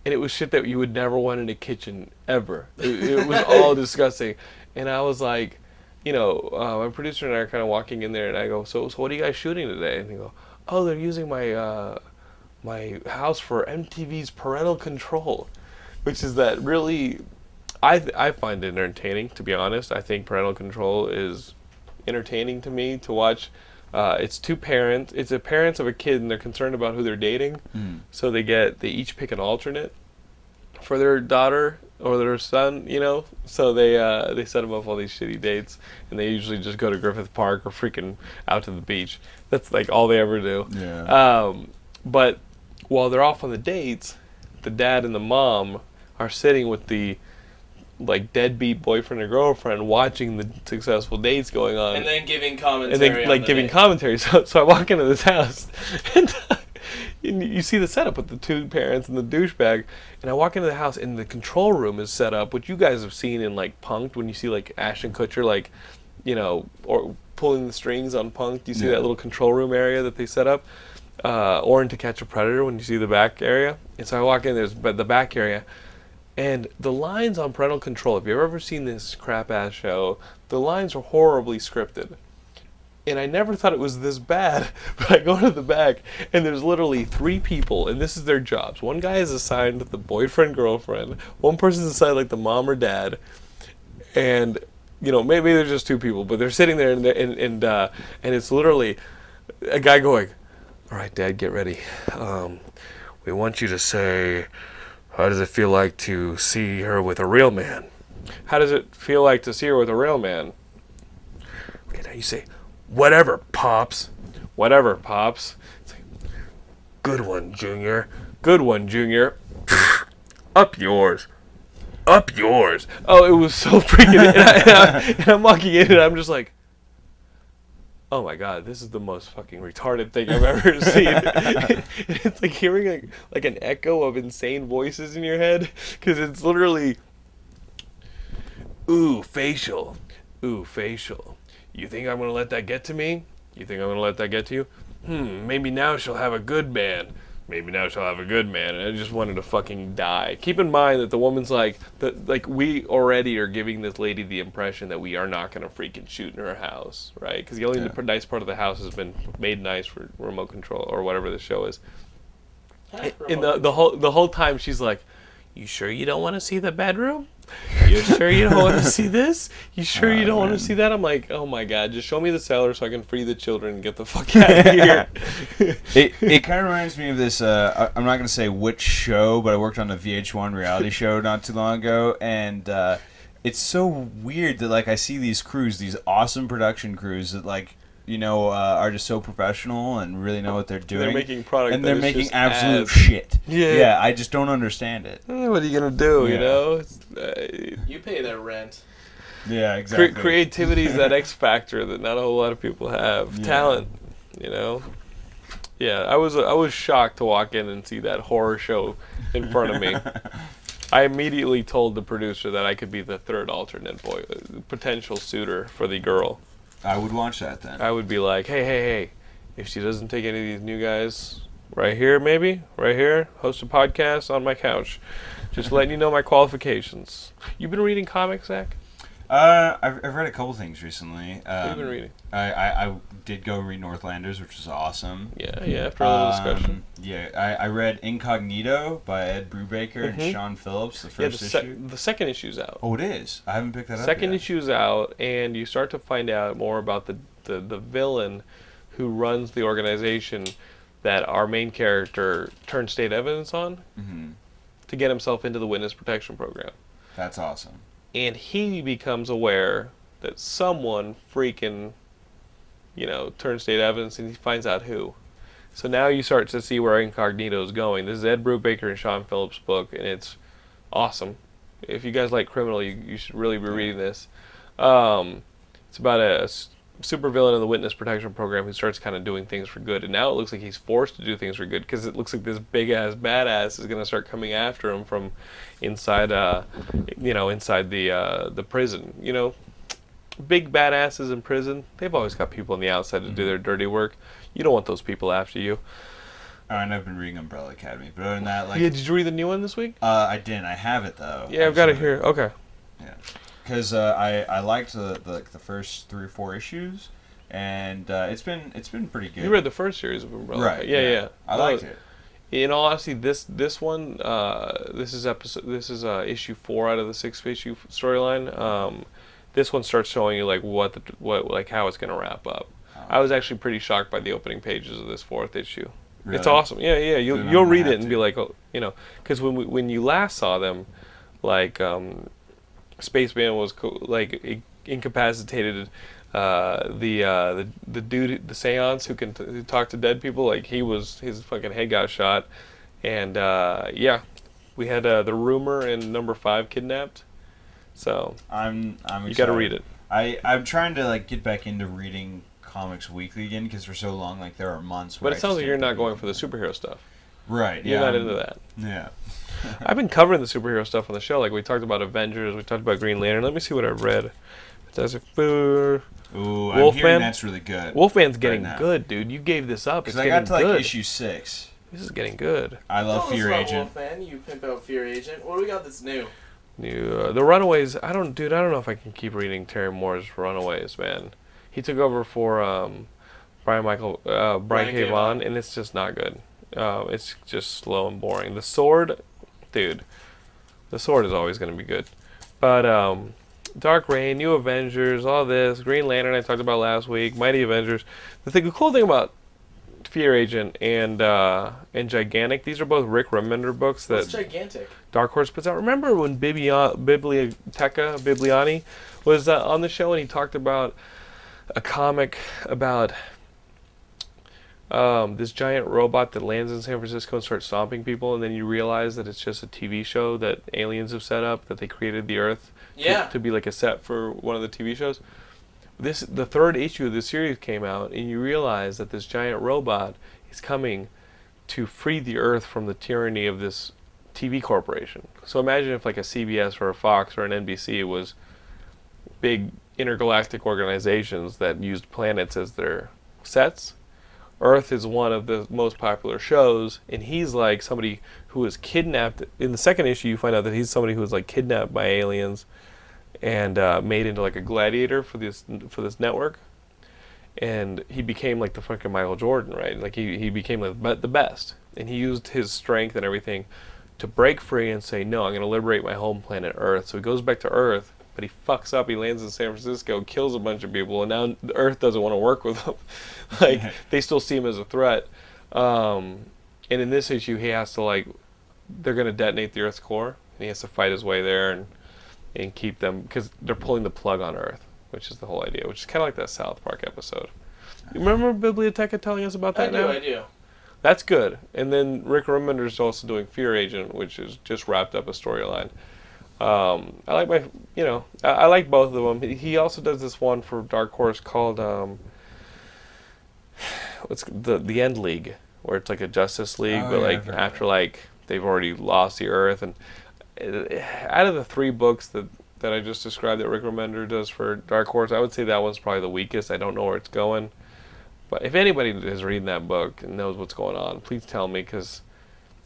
And it was shit that you would never want in a kitchen ever. It, it was all disgusting. And I was like, you know, uh, my producer and I are kind of walking in there, and I go, "So, so what are you guys shooting today?" And they go, "Oh, they're using my uh, my house for M T V's Parental Control," which is that really. I th I find it entertaining, to be honest. I think Parental Control is entertaining to me to watch. Uh, it's two parents. It's the parents of a kid, and they're concerned about who they're dating. Mm. So they get they each pick an alternate for their daughter or their son. You know, so they uh, they set them up all these shitty dates, and they usually just go to Griffith Park or freaking out to the beach. That's like all they ever do. Yeah. Um, but while they're off on the dates, the dad and the mom are sitting with the like deadbeat boyfriend or girlfriend, watching the successful dates going on, and then giving commentary. And then like the giving day. commentary. So, so I walk into this house, and, and you see the setup with the two parents and the douchebag. And I walk into the house, and the control room is set up, which you guys have seen in like Punk'd, when you see like Ashton Kutcher, like you know, or pulling the strings on Punk'd. You see yeah. that little control room area that they set up, uh, or in To Catch a Predator when you see the back area. And so I walk in. There's but the back area. And the lines on Parental Control, if you've ever seen this crap-ass show, the lines are horribly scripted. and I never thought it was this bad, but I go to the back, and there's literally three people, and this is their jobs. One guy is assigned the boyfriend, girlfriend. One person's assigned, like, the mom or dad. And, you know, maybe there's just two people, but they're sitting there, and and and, uh, and it's literally a guy going, all right, Dad, get ready. Um, we want you to say, how does it feel like to see her with a real man? How does it feel like to see her with a real man? Okay, now you say, whatever, Pops. Whatever, Pops. It's like, good one, Junior. Good one, Junior. Up yours. Up yours. Oh, it was so freaking... and, I, and, I, and I'm walking in and I'm just like, oh my God, this is the most fucking retarded thing I've ever seen. It's like hearing like, like an echo of insane voices in your head. Because it's literally... Ooh, facial. Ooh, facial. You think I'm going to let that get to me? You think I'm going to let that get to you? Hmm, maybe now she'll have a good man. Maybe now she'll have a good man. And I just wanted to fucking die. Keep in mind that the woman's like, the, like we already are giving this lady the impression that we are not going to freaking shoot in her house, right? Because the only yeah. nice part of the house has been made nice for remote control or whatever the show is. And the, the, whole, the whole time she's like, you sure you don't want to see the bedroom? You sure you don't want to see this? You sure you don't oh, want to see that? I'm like, oh my God, just show me the cellar so I can free the children and get the fuck out of here. it it kind of reminds me of this, uh, I'm not going to say which show, but I worked on a V H one reality show not too long ago, and uh, it's so weird that like I see these crews, these awesome production crews that like, you know, uh, are just so professional and really know what they're doing. They're making product, and they're making absolute ads. shit. Yeah, yeah. I just don't understand it. Eh, what are you gonna do? Yeah. You know, it's, uh, you pay their rent. Yeah, exactly. Cre creativity is that X factor that not a whole lot of people have. Yeah. Talent, you know. Yeah, I was I was shocked to walk in and see that horror show in front of me. I immediately told the producer that I could be the third alternate boy, potential suitor for the girl. I would watch that then. I would be like, hey, hey, hey, if she doesn't take any of these new guys right here, maybe, right here, host a podcast on my couch. Just letting you know my qualifications. You've been reading comics, Zach? Uh, I've, I've read a couple things recently. Um, what have you been reading? I, I, I did go read Northlanders, which was awesome. Yeah, yeah, after a little um, discussion. Yeah, I, I read Incognito by Ed Brubaker mm -hmm. and Sean Phillips, the first yeah, the issue. Se the second issue's out. Oh, it is? I haven't picked that second up Second issue's out, and you start to find out more about the, the, the villain who runs the organization that our main character turned state evidence on mm -hmm. to get himself into the witness protection program. That's awesome. And he becomes aware that someone freaking, you know, turns state evidence, and he finds out who. So now you start to see where Incognito is going. This is Ed Brubaker and Sean Phillips' book, and it's awesome. If you guys like criminal, you, you should really be reading this. Um, it's about a, a supervillain in the witness protection program who starts kind of doing things for good, and now it looks like he's forced to do things for good because it looks like this big-ass badass is going to start coming after him from inside, uh, you know, inside the uh, the prison. You know, big badasses in prison, they've always got people on the outside to mm-hmm. do their dirty work. You don't want those people after you. Oh, and I've been reading Umbrella Academy, but other than that, like, yeah, did you read the new one this week? Uh, I didn't. I have it though. Yeah, I've got it here. Okay. Yeah. Because uh, I I liked the, the the first three or four issues, and uh, it's been it's been pretty good. You read the first series of Umbrella, right? Yeah, yeah. yeah. I liked uh, it. In all honesty, this this one uh, this is episode this is uh, issue four out of the six issue storyline. Um, this one starts showing you like what the what like how it's gonna wrap up. Oh. I was actually pretty shocked by the opening pages of this fourth issue. Really? It's awesome. Yeah, yeah. You'll Dude, you'll read it and to. be like, oh, you know, because when we, when you last saw them, like. Um, Spaceman was co like incapacitated. Uh, the uh, the the dude, the seance who can t who talk to dead people, like he was his fucking head got shot, and uh, yeah, we had uh, the rumor and number five kidnapped. So I'm I'm you excited. Gotta read it. I I'm trying to like get back into reading comics weekly again because for so long like there are months. Where but it I sounds like you're not going for the superhero stuff. Right. You're yeah, not I'm, into that. Yeah. I've been covering the superhero stuff on the show. Like, we talked about Avengers. We talked about Green Lantern. Let me see what I read. Fantastic Four. Ooh, Wolf I'm hearing Man. That's really good. Wolfman's getting right good, dude. You gave this up. Because I got to, like, good. issue six. This is getting good. I love Fear Agent. Wolfman. You pimp out Fear Agent. What do we got that's new? New. Uh, the Runaways. I don't, dude, I don't know if I can keep reading Terry Moore's Runaways, man. He took over for um, Brian Michael uh, Brian K. Vaughan, and it's just not good. Uh, it's just slow and boring. The Sword, dude, The Sword is always going to be good. But um, Dark Reign, New Avengers, all this, Green Lantern I talked about last week, Mighty Avengers. The thing, the cool thing about Fear Agent and uh, and Gigantic, these are both Rick Remender books that What's Gigantic? Dark Horse puts out. Remember when Biblion- Biblioteca Bibliani was uh, on the show and he talked about a comic about um, this giant robot that lands in San Francisco and starts stomping people, and then you realize that it's just a T V show that aliens have set up, that they created the Earth yeah. to, to be like a set for one of the T V shows. This the third issue of the series came out, and you realize that this giant robot is coming to free the Earth from the tyranny of this T V corporation. So imagine if like a C B S or a Fox or an N B C was big intergalactic organizations that used planets as their sets. Earth is one of the most popular shows, and he's like somebody who was kidnapped. In the second issue, you find out that he's somebody who was like kidnapped by aliens and uh, made into like a gladiator for this for this network, and he became like the fucking Michael Jordan, right? Like he he became like the best, and he used his strength and everything to break free and say, no, I'm going to liberate my home planet Earth. So he goes back to Earth. But he fucks up, he lands in San Francisco, kills a bunch of people, and now the Earth doesn't want to work with him. Like, they still see him as a threat. Um, and in this issue, he has to, like, they're going to detonate the Earth's core, and he has to fight his way there and, and keep them, because they're pulling the plug on Earth, which is the whole idea, which is kind of like that South Park episode. You remember Biblioteca telling us about that I now? I do, I do. That's good. And then Rick Remender's also doing Fear Agent, which is just wrapped up a storyline. Um, I like my, you know, I, I like both of them. He also does this one for Dark Horse called, um, what's the the End League, where it's like a Justice League, oh, but yeah, like after right. like they've already lost the Earth. And uh, out of the three books that that I just described that Rick Remender does for Dark Horse, I would say that one's probably the weakest. I don't know where it's going, but if anybody is reading that book and knows what's going on, please tell me, because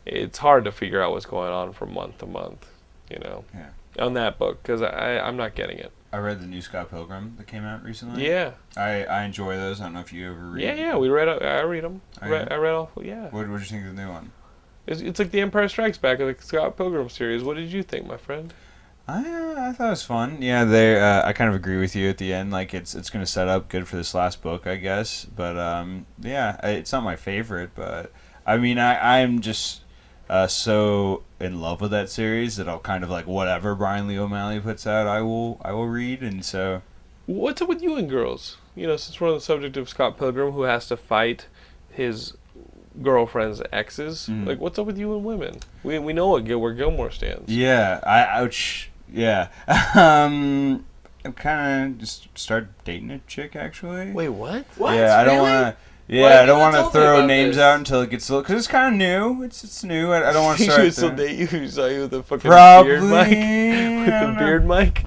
it's hard to figure out what's going on from month to month. You know, yeah. on that book, because I I'm not getting it. I read the new Scott Pilgrim that came out recently. Yeah, I, I enjoy those. I don't know if you ever read. Yeah, yeah, we read. I read them. I read, I read all. Yeah. What What did you think of the new one? It's it's like the Empire Strikes Back of the Scott Pilgrim series. What did you think, my friend? I uh, I thought it was fun. Yeah, they. Uh, I kind of agree with you at the end. Like it's it's going to set up good for this last book, I guess. But um, yeah, it's not my favorite. But I mean, I I'm just. Uh, so in love with that series that I'll kind of like whatever Brian Lee O'Malley puts out, I will I will read. And so, what's up with you and girls? You know, since we're on the subject of Scott Pilgrim, who has to fight his girlfriend's exes, mm. like what's up with you and women? We we know what where Gilmore stands. Yeah, I ouch. Yeah, um, I'm kind of just start dating a chick actually. Wait, what? What? Yeah, I really? don't want to. Yeah, well, I, I don't want to throw names this. out until it gets a little... Because it's kind of new. It's it's new. I, I don't want to start... You still date you who saw you with the fucking Probably, beard mic? With the know. beard mic?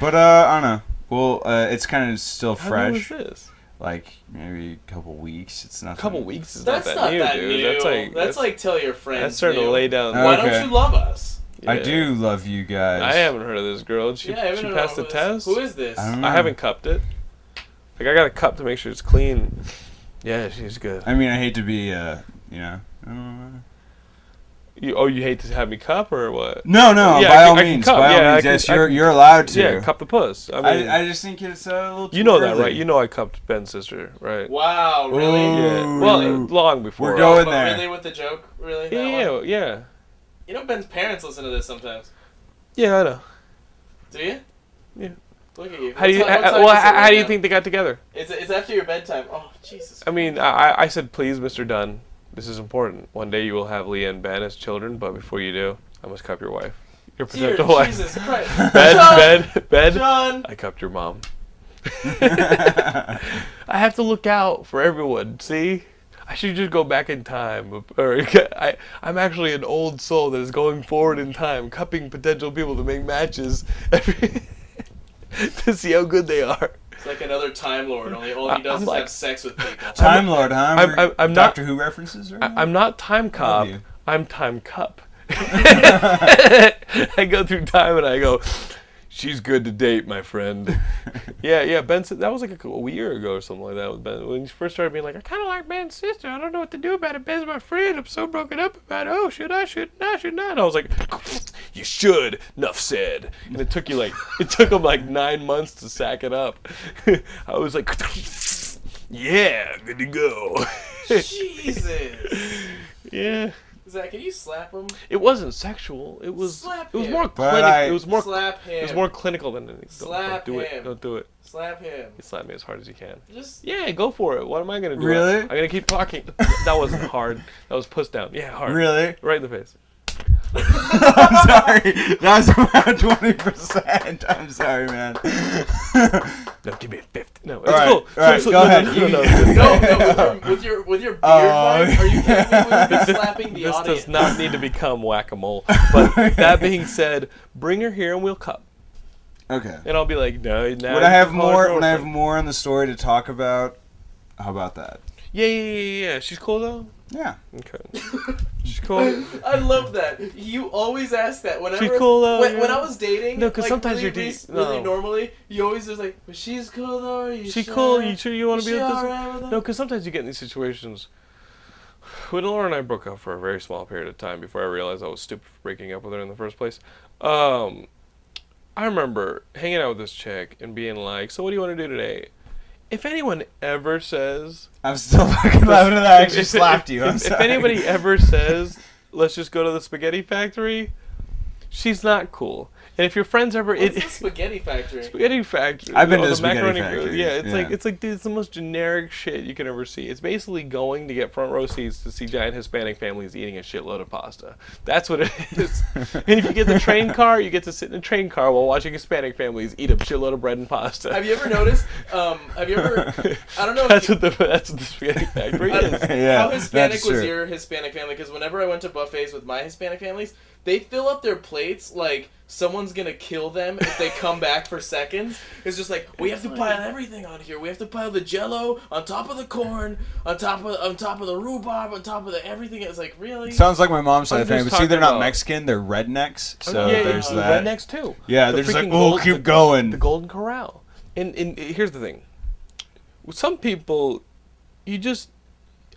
But, uh, I don't know. Well, uh, it's kind of still How fresh. How long was this? Like, maybe a couple weeks. It's not... A couple weeks is not that not new, that dude. New. That's, like, that's, that's like tell your friends That's starting to lay down... Why okay. don't you love us? Yeah. I do love you guys. I haven't heard of this girl. She, yeah, she passed the test. Who is this? I, I haven't cupped it. Like, I got a cup to make sure it's clean... Yeah, she's good. I mean, I hate to be, uh, you know. Uh, you, oh, you hate to have me cup or what? No, no. Yeah, by I, all I means, by yeah, all means, yes, you're you're allowed to. Yeah, cup the puss. I mean, I, I just think it's a little. Too you know early. that, right? You know, I cupped Ben's sister, right? Wow, really? Yeah. Well, long before. We're going oh, there. Really, with the joke, really? Yeah, yeah, yeah. You know, Ben's parents listen to this sometimes. Yeah, I know. Do you? Yeah. Look at you. How do you, how, well, how, how do you think they got together? It's, it's after your bedtime. Oh, Jesus. I mean, I, I said, please, Mister Dunn, this is important. One day you will have Leah and Ben as children, but before you do, I must cup your wife. Your potential wife. Jesus Christ. Ben, Ben, Ben. John. I cupped your mom. I have to look out for everyone, see? I should just go back in time. Or, I, I'm actually an old soul that is going forward in time, cupping potential people to make matches every... to see how good they are. It's like another Time Lord, only all he does I'm is like, have sex with people. Time Lord, huh? I'm, I'm, I'm Doctor not, Who references? Right? I'm not Time Cop, I'm Time Cup. I go through time and I go, she's good to date, my friend. yeah, yeah, Ben, that was like a, a year ago or something like that with Ben. When he first started being like, I kind of like Ben's sister. I don't know what to do about it. Ben's my friend. I'm so broken up about it. Oh, should I? Should I? Should not? And I was like, you should. Enough said. And it took you like, it took him like nine months to sack it up. I was like, yeah, good to go. Jesus. Yeah. Zach, can you slap him? It wasn't sexual. It was. Slap it was him. more clinical. I... It was more. Slap him. It was more clinical than anything. Slap don't, don't do him. It. Don't do it. Slap him. You slap me as hard as you can. Just. Yeah, go for it. What am I gonna do? Really? I'm, I'm gonna keep talking. That wasn't hard. That was puss down. Yeah, hard. Really? Right in the face. I'm sorry. That's about twenty percent. I'm sorry, man. No, give me a fifth. No, it's all right, cool. All right, so, go no, ahead. No, no, no, no, no, no. With your with your, with your beard, uh, mic, are you definitely slapping the this audience? This does not need to become whack-a-mole. But that being said, bring her here and we'll cut. Okay. And I'll be like, no. Now when I have more, when I have more in the story to talk about, how about that? Yeah, yeah, yeah, yeah. She's cool though. Yeah. Okay. She's cool. I love that. You always ask that whenever. She's cool though. When, yeah. when I was dating, no, because like, sometimes really, you're dating. Really no. normally, you always was like, "But she's cool though. Are you she sure? cool. You sure you want to be with this?" Right with no, because sometimes you get in these situations. When Laura and I broke up for a very small period of time before I realized I was stupid for breaking up with her in the first place, um, I remember hanging out with this chick and being like, "So what do you want to do today?" If anyone ever says... I'm still fucking laughing at that. I actually slapped you. I'm if, sorry. If anybody ever says, let's just go to the spaghetti factory, she's not cool. And if your friends ever... What's it, the spaghetti factory? Spaghetti factory. I've been you know, to the, the spaghetti factory. Yeah, it's, yeah. Like, it's like, dude, it's the most generic shit you can ever see. It's basically going to get front row seats to see giant Hispanic families eating a shitload of pasta. That's what it is. And if you get the train car, you get to sit in a train car while watching Hispanic families eat a shitload of bread and pasta. Have you ever noticed? Um, have you ever... I don't know if that's, you, what the, that's what the spaghetti factory is. Yeah, how Hispanic was your Hispanic family? Because whenever I went to buffets with my Hispanic families... They fill up their plates like someone's going to kill them if they come back for seconds. It's just like, we have to pile everything on here. We have to pile the Jell-O on top of the corn, on top of on top of the rhubarb, on top of the everything. It's like, really? It sounds like my mom's side of the family. But see, they're not Mexican. They're rednecks. So yeah, there's yeah, that. Rednecks, too. Yeah, the they're just like, oh, gold, keep the, going. The Golden Corral. And, and here's the thing. With some people, you just...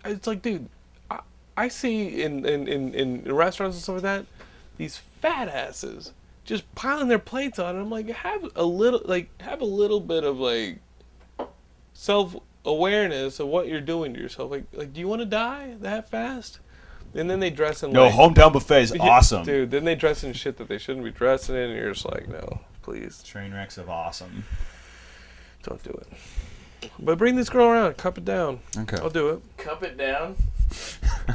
It's like, dude, I, I see in, in, in, in restaurants and stuff like that, these fat asses just piling their plates on, and I'm like, have a little, like, have a little bit of like self-awareness of what you're doing to yourself. Like, like, do you want to die that fast? And then they dress in no like, hometown buffet is awesome, dude. Then they dress in shit that they shouldn't be dressing in, and you're just like, no, please. Train wrecks of awesome. Don't do it. But bring this girl around, cup it down. Okay, I'll do it. Cup it down.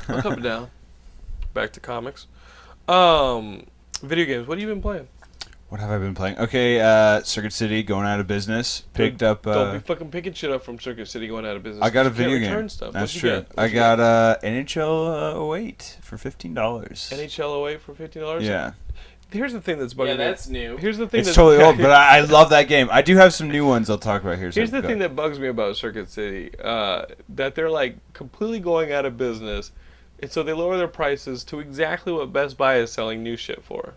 I'll cup it down. Back to comics. Um, video games. What have you been playing? What have I been playing? Okay, uh, Circuit City going out of business. Picked Dude, up. Uh, don't be fucking picking shit up from Circuit City going out of business. I got a video game. Stuff. That's true. I got uh, N H L oh eight for fifteen dollars. N H L oh eight for fifteen dollars? Yeah. Here's the thing that's bugging me. Yeah, that's me. new. Here's the thing. It's that's totally old, but I, I love that game. I do have some new ones I'll talk about here. Here's the thing that bugs me about Circuit City, uh, that they're like completely going out of business. And so they lower their prices to exactly what Best Buy is selling new shit for.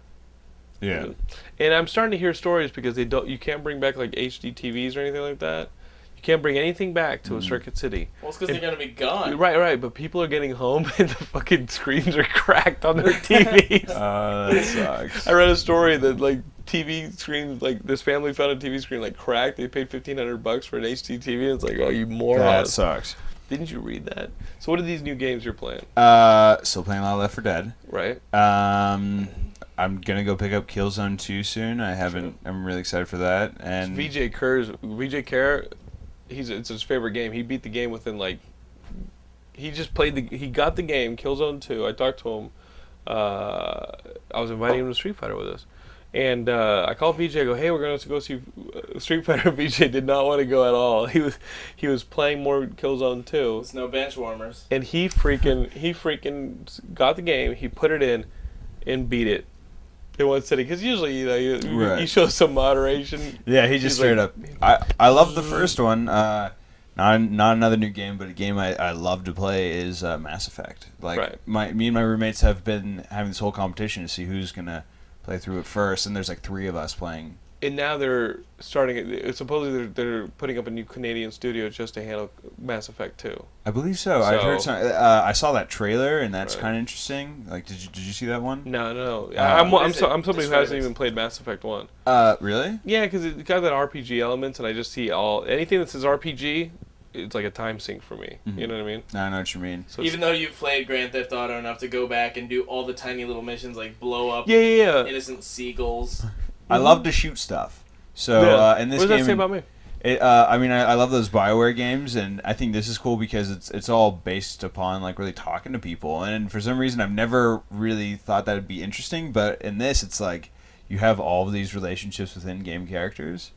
Yeah. And I'm starting to hear stories because they don't. You can't bring back like H D T Vs or anything like that. You can't bring anything back to mm. a Circuit City. Well, it's because they're going to be gone. Right, right. But people are getting home and the fucking screens are cracked on their T Vs. Oh, uh, that sucks. I read a story that like T V screens, like this family found a T V screen like cracked. They paid fifteen hundred bucks for an H D T V. It's like, oh, you moron. That sucks. Didn't you read that? So what are these new games you're playing? Uh, still playing a lot of Left four Dead. Right. Um, I'm gonna go pick up Killzone two soon. I haven't. Sure. I'm really excited for that. And it's V J Kerr's V J Kerr, he's it's his favorite game. He beat the game within like. He just played the. He got the game Killzone two. I talked to him. Uh, I was inviting him to Street Fighter with us. And uh, I called V J. I go, hey, we're going to go see Street Fighter. V J did not want to go at all. He was, he was playing more Killzone two. It's no bench warmers. And he freaking, he freaking got the game. He put it in, and beat it in one sitting. Because usually, you know, you, right. you show some moderation. Yeah, he just straight like, up. I, I love the first one. Uh, not not another new game, but a game I, I love to play is uh, Mass Effect. Like right. my me and my roommates have been having this whole competition to see who's gonna play through it first, and there's like three of us playing And now they're starting. Supposedly they're, they're putting up a new Canadian studio just to handle Mass Effect two. I believe so. so I've heard some. Uh, I saw that trailer, and that's right. kind of interesting. Like, did you did you see that one? No, no. no. Uh, I'm I'm, so, I'm somebody who hasn't even played Mass Effect one. Uh, really? Yeah, because it got that R P G elements, and I just see all anything that says R P G. It's like a time sink for me. Mm-hmm. You know what I mean? I know what you mean. So even though you've played Grand Theft Auto enough to go back and do all the tiny little missions, like blow up yeah, yeah, yeah. innocent seagulls. I love to shoot stuff. So yeah. uh, in this what does game, that say about me? It, uh, I mean, I, I love those BioWare games, and I think this is cool because it's it's all based upon like really talking to people. And for some reason, I've never really thought that would be interesting. But in this, it's like you have all of these relationships with in-game characters.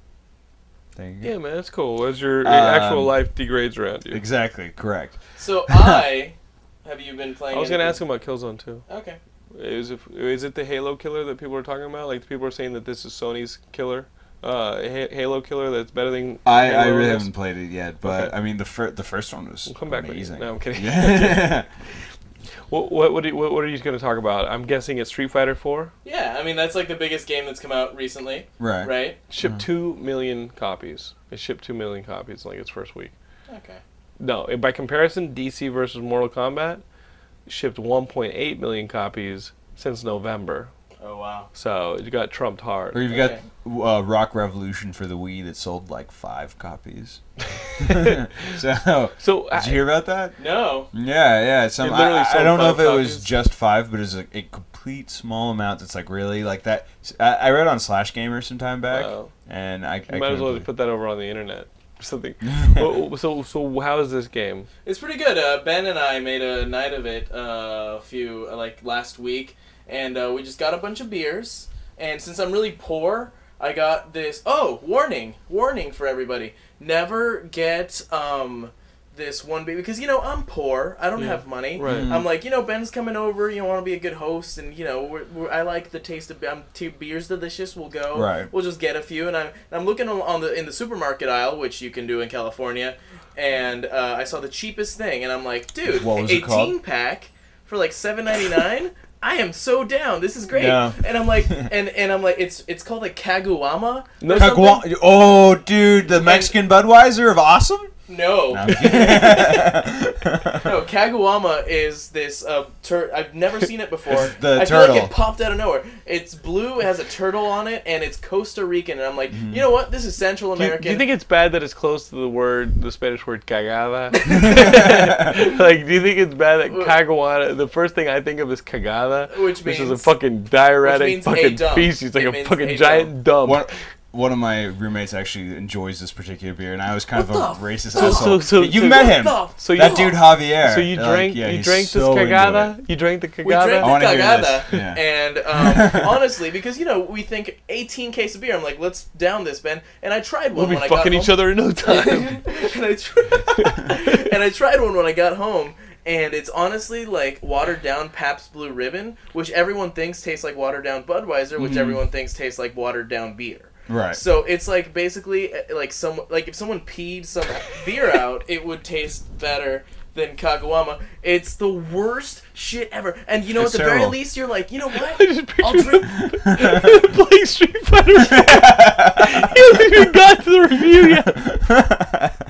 Yeah, man, that's cool. As your um, actual life degrades around you. Exactly, correct. So I, have you been playing? I was going to ask him about Killzone two. Okay. Is it, is it the Halo killer that people are talking about? Like, people are saying that this is Sony's killer, uh, Halo killer that's better than. I, I really haven't played it yet, but okay. I mean the fir the first one was we'll come back amazing. No, I'm kidding. Yeah. What what what, you, what what are you going to talk about? I'm guessing it's Street Fighter four. Yeah, I mean that's like the biggest game that's come out recently. Right. Right. Shipped yeah. two million copies. It shipped two million copies in like its first week. Okay. No, by comparison, D C versus Mortal Kombat shipped one point eight million copies since November. Oh wow! So you got trumped hard. Or you've okay. got uh, Rock Revolution for the Wii that sold like five copies. so, so did I, you hear about that? No. Yeah, yeah. Some, I, I don't know if it copies. was just five, but it's a, a complete small amount. That's like really like that. I, I read on Slash Gamer some time back, wow. and I, you I might as well believe. put that over on the internet. Something. so, so how is this game? It's pretty good. Uh, Ben and I made a night of it uh, a few like last week, and uh, we just got a bunch of beers. And since I'm really poor, I got this. Oh, warning! Warning for everybody: never get um this one beer because you know I'm poor. I don't yeah. have money. Right. Mm-hmm. I'm like you know Ben's coming over. You want to be a good host, and you know we're, we're, I like the taste of um, two beers delicious. We'll go. Right. We'll just get a few, and I'm and I'm looking on the in the supermarket aisle, which you can do in California, and uh, I saw the cheapest thing, and I'm like, dude, what was eighteen pack for like seven ninety-nine. I am so down. This is great. Yeah. And I'm like, and, and I'm like, it's it's called a Caguama. No, Caguama. Oh, dude, the Mexican and, Budweiser of awesome. No. No, no, Caguama is this. Uh, tur I've never seen it before. It's the I feel turtle. Like it popped out of nowhere. It's blue. It has a turtle on it, and it's Costa Rican. And I'm like, mm. you know what? This is Central American. Do you, do you think it's bad that it's close to the word, the Spanish word cagada? Like, do you think it's bad that caguana? The first thing I think of is cagada, which, which means, is a fucking diuretic, fucking feces, like it a fucking a giant dump. What? One of my roommates actually enjoys this particular beer, and I was kind what of a racist asshole. So, so, you so, met him. So you, that dude Javier. So you drank, like, yeah, you drank so this cagada? You drank the cagada? We drank the cagada. Yeah. And um, honestly, because, you know, we think eighteen case of beer. I'm like, let's down this, Ben. And I tried one we'll when I got home. We'll be fucking each other in no time. and, I and I tried one when I got home. And it's honestly like watered down Pabst Blue Ribbon, which everyone thinks tastes like watered down Budweiser, which mm. everyone thinks tastes like watered down beer. Right. So it's like basically like some like if someone peed some beer out, it would taste better than Caguama. It's the worst shit ever. And you know, it's at the terrible. very least, you're like, you know what? I just I'll drink. Playing Street Fighter. You haven't even got to the review yet.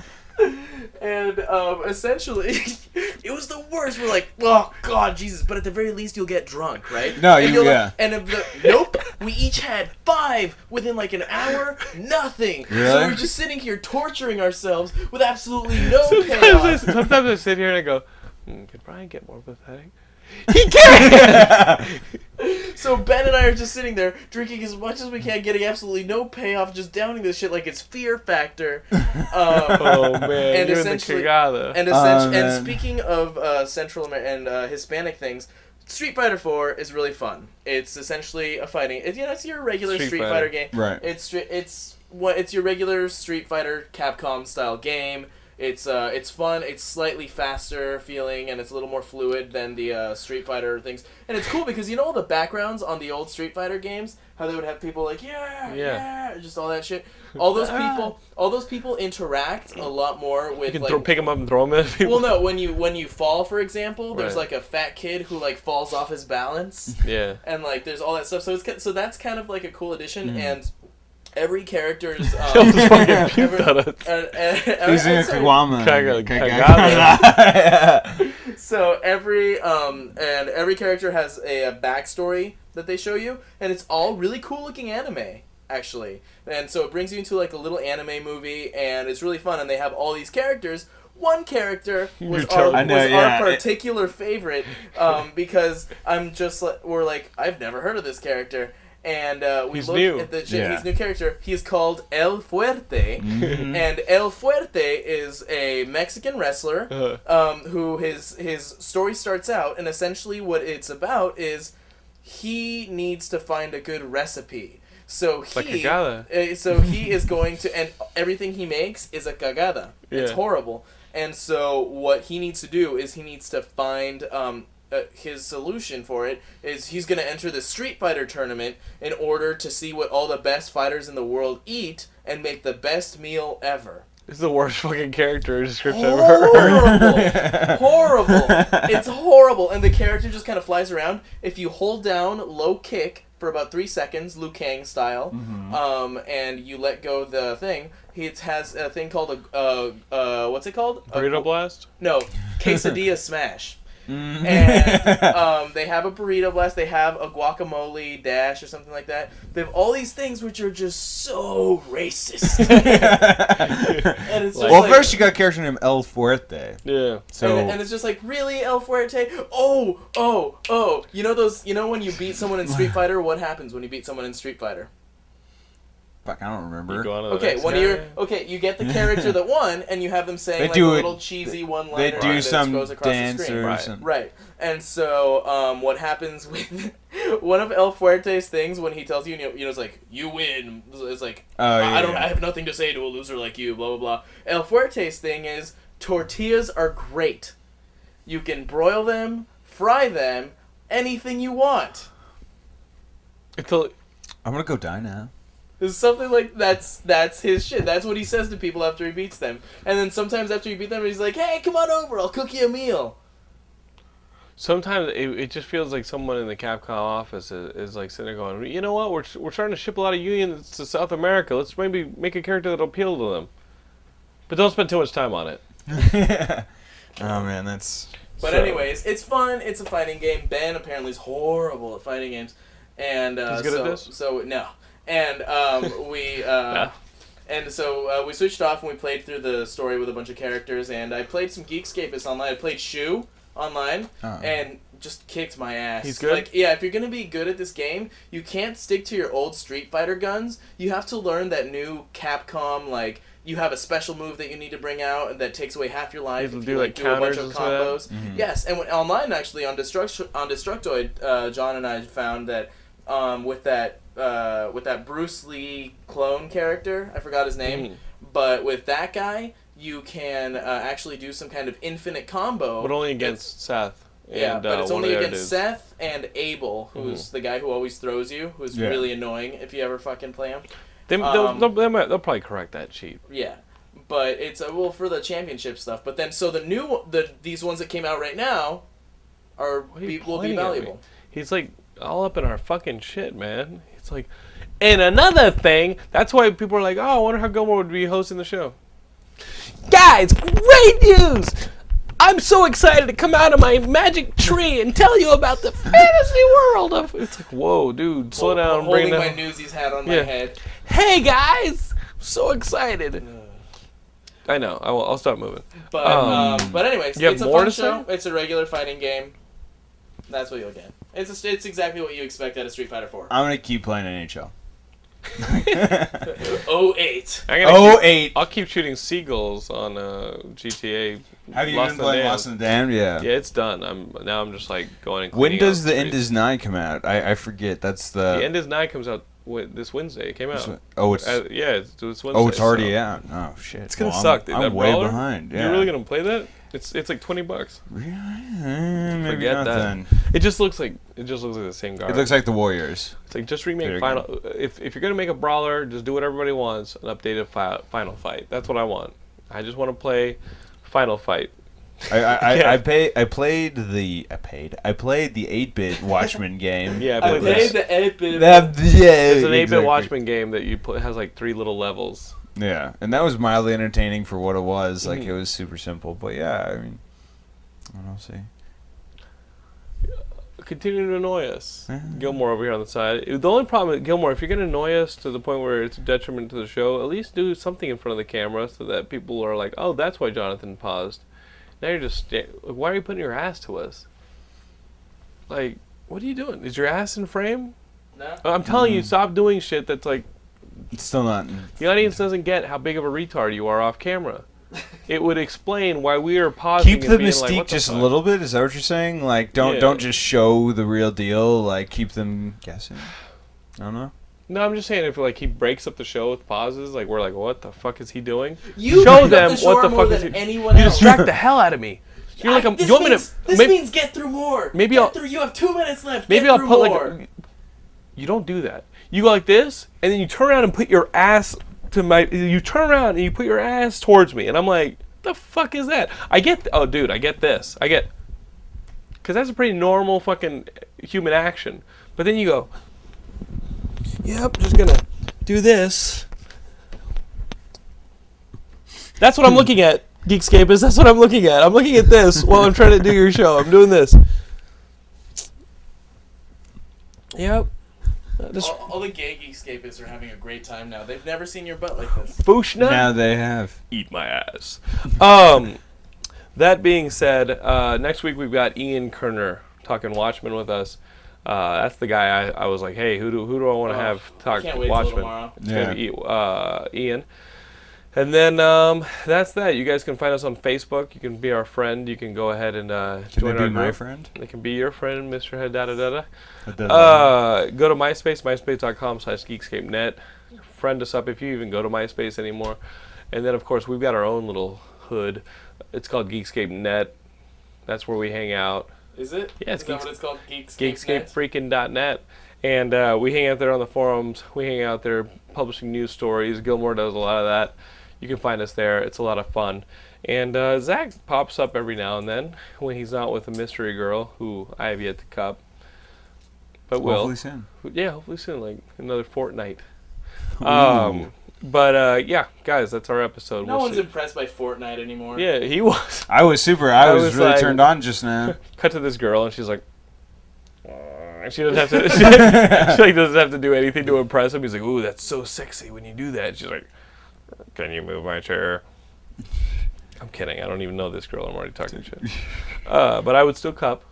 And um, essentially, it was the worst. We're like, oh God, Jesus! But at the very least, you'll get drunk, right? No, and you yeah. Like, and if the, nope, we each had five within like an hour. Nothing. Really? So we're just sitting here torturing ourselves with absolutely no sometimes payoff. I, sometimes I sit here and I go, mm, could Brian get more pathetic? He can't. So Ben and I are just sitting there drinking as much as we can, getting absolutely no payoff, just downing this shit like it's Fear Factor. Um, oh man! And You're essentially, the and, oh, man. and speaking of uh, Central Amer and uh, Hispanic things, Street Fighter four is really fun. It's essentially a fighting. It, you know, it's your regular Street, Street Fighter. Fighter game. Right. It's it's what it's your regular Street Fighter Capcom style game. It's uh, it's fun. It's slightly faster feeling, and it's a little more fluid than the uh, Street Fighter things. And it's cool because you know all the backgrounds on the old Street Fighter games, how they would have people like yeah, yeah, yeah just all that shit. All those people, all those people interact a lot more with. You can like, throw, pick them up and throw them at people. Well, no, when you when you fall, for example, there's right. like a fat kid who like falls off his balance. Yeah. And like there's all that stuff, so it's so that's kind of like a cool addition, mm. and every character's. Um, every, every, every, He's in a Kawama. So every um and every character has a, a backstory that they show you, and it's all really cool looking anime. Actually, and so it brings you into like a little anime movie, and it's really fun. And they have all these characters. One character was our, was know, yeah. our particular favorite um, because I'm just like we're like I've never heard of this character, and uh, we look at the yeah. his new character. He's called El Fuerte, mm-hmm. and El Fuerte is a Mexican wrestler uh. um, who his his story starts out, and essentially what it's about is he needs to find a good recipe. So he, like uh, so he is going to, and everything he makes is a cagada. Yeah. It's horrible. And so what he needs to do is he needs to find um, uh, his solution for it. Is he's going to enter the Street Fighter tournament in order to see what all the best fighters in the world eat and make the best meal ever. It's the worst fucking character description I've ever heard. Horrible. Horrible. It's horrible. And the character just kind of flies around. If you hold down low kick for about three seconds, Liu Kang style, mm-hmm. um, and you let go the thing. It has a thing called a uh, uh, what's it called? Burrito a, blast? No, quesadilla smash. Mm. And um, they have a burrito blast. They have a guacamole dash or something like that. They have all these things which are just so racist. And it's just well, like, first you got a character named El Fuerte. Yeah. So and, and it's just like really El Fuerte. Oh, oh, oh. You know those? You know when you beat someone in Street Fighter, what happens when you beat someone in Street Fighter? Fuck, I don't remember. Okay, one year. Okay, you get the character that won, and you have them saying like a little cheesy one-liner. They do some dance or something. Right, and so um, what happens with one of El Fuerte's things when he tells you, you know, it's like you win. It's like oh, yeah, I don't, yeah. I have nothing to say to a loser like you. Blah blah blah. El Fuerte's thing is tortillas are great. You can broil them, fry them, anything you want. It's a, I'm gonna go die now. There's something like that's that's his shit. That's what he says to people after he beats them. And then sometimes after you beat them, he's like, "Hey, come on over. I'll cook you a meal." Sometimes it, it just feels like someone in the Capcom office is, is like sitting there going, "You know what? We're we're starting to ship a lot of unions to South America. Let's maybe make a character that'll appeal to them, but don't spend too much time on it." Oh man, that's. But so. anyways, it's fun. It's a fighting game. Ben apparently is horrible at fighting games, and uh, he's good so, at this? so no. And um, we, uh, nah. and so uh, we switched off and we played through the story with a bunch of characters. And I played some Geekscapists online. I played Shu online uh-huh. and just kicked my ass. He's good. Like, yeah, if you're gonna be good at this game, you can't stick to your old Street Fighter guns. You have to learn that new Capcom like. You have a special move that you need to bring out that takes away half your life. You if do you like, like do a bunch of combos. Mm-hmm. Yes, and when, online actually on Destruct on Destructoid, uh, John and I found that um, with that. Uh, with that Bruce Lee clone character, I forgot his name, mm. but with that guy, you can uh, actually do some kind of infinite combo. But only against it's, Seth. And, yeah, but uh, it's only against is. Seth and Abel, who's mm. the guy who always throws you, who's yeah. really annoying if you ever fucking play him. They, um, they'll, they'll, they'll probably correct that cheat. Yeah, but it's, uh, well, for the championship stuff. But then, so the new, the these ones that came out right now are be, will be valuable. He's like all up in our fucking shit, man. It's like, and another thing, that's why people are like, oh, I wonder how Gilmore would be hosting the show. Guys, great news! I'm so excited to come out of my magic tree and tell you about the fantasy world of... It's like, whoa, dude, slow well, down. I'm holding my Newsies hat on yeah. my head. Hey, guys! I'm so excited. I know, I will, I'll stop moving. But, um, um, but anyways, it's a fun show. It's a regular fighting game. That's what you'll get. It's a, it's exactly what you expect out of Street Fighter four. I'm gonna keep playing N H L. oh eight. oh eight. I'll keep shooting seagulls on uh, G T A. Have you Lost been playing Lost and Damned? Yeah. Yeah, it's done. I'm now. I'm just like going. And when does the End is Nigh come out? I, I forget. That's the. The End is Nigh comes out this Wednesday. It came out. Oh, it's uh, yeah. It's, it's Wednesday. Oh, it's already so. out. Oh shit. It's gonna well, suck. I'm, dude, I'm that way brawler? behind. Yeah. You really gonna play that? It's it's like twenty bucks. Really? Maybe Forget not that. Then. It just looks like it just looks like the same guy. It looks like the Warriors. It's like just remake Fair final. Game. If if you're gonna make a brawler, just do what everybody wants—an updated fi final fight. That's what I want. I just want to play Final Fight. I I, yeah. I, I, pay, I played the I paid I played the eight-bit Watchmen game. Yeah, I played the eight-bit. Yeah, it's an eight-bit exactly. Watchmen game that you play, has like three little levels. Yeah, and that was mildly entertaining for what it was. Like mm. it was super simple, but yeah, I mean, I don't know, see. Continue to annoy us, mm-hmm. Gilmore over here on the side. The only problem, with Gilmore, if you're gonna annoy us to the point where it's a detriment to the show, at least do something in front of the camera so that people are like, "Oh, that's why Jonathan paused." Now you're just, why are you putting your ass to us? Like, what are you doing? Is your ass in frame? No. I'm telling mm-hmm. you, stop doing shit that's like. It's still not. The audience doesn't get how big of a retard you are off camera. It would explain why we are pausing. Keep the mystique like, just fuck? a little bit. Is that what you're saying? Like, don't yeah. don't just show the real deal. Like, keep them guessing. I don't know. No, I'm just saying if like he breaks up the show with pauses, like we're like, what the fuck is he doing? You show them the what the fuck is he doing. You distract the hell out of me. You're I, like, I'm, this you want means, me to, this maybe, means get through more. Maybe I'll. Get through, you have two minutes left. Maybe get I'll put more. like. A, you don't do that. You go like this, and then you turn around and put your ass to my. You turn around and you put your ass towards me, and I'm like, the fuck is that? I get. Th oh, dude, I get this. I get. Because that's a pretty normal fucking human action. But then you go. Yep, just gonna do this. That's what I'm looking at, Geekscape. Is that's what I'm looking at? I'm looking at this while I'm trying to do your show. I'm doing this. Yep. Uh, all, all the gay Geekscapists are having a great time now. They've never seen your butt like this. Fushna? Now they have. Eat my ass. Um, that being said, uh, next week we've got Ian Kerner talking Watchmen with us. Uh, that's the guy I, I was like, hey, who do who do I want to oh, have talk Watchmen? It's yeah. gonna be uh, Ian. And then um, that's that. You guys can find us on Facebook. You can be our friend. You can go ahead and uh, can join they our be my group. friend. It can be your friend, Mister Haddadadada. Uh, go to MySpace, myspace dot com slash geekscape net. Friend us up if you even go to MySpace anymore. And then of course we've got our own little hood. It's called Geekscape dot net. That's where we hang out. Is it? Yeah, it's Is Geeks that what it's called? Geekscape Geekscape freaking dot net. And uh, we hang out there on the forums. We hang out there publishing news stories. Gilmore does a lot of that. You can find us there. It's a lot of fun. And uh, Zach pops up every now and then when he's not with a mystery girl who I have yet to cup. But hopefully will. Hopefully soon. Yeah, hopefully soon, like another fortnight. Um, but uh, yeah, guys, that's our episode. No we'll one's see. impressed by Fortnite anymore. Yeah, he was. I was super. I, I was, was really like, turned on just now. Cut to this girl, and she's like, uh, she doesn't have to. she, she like doesn't have to do anything to impress him. He's like, ooh, that's so sexy when you do that. And she's like, can you move my chair? I'm kidding. I don't even know this girl. I'm already talking shit. Uh, but I would still cup.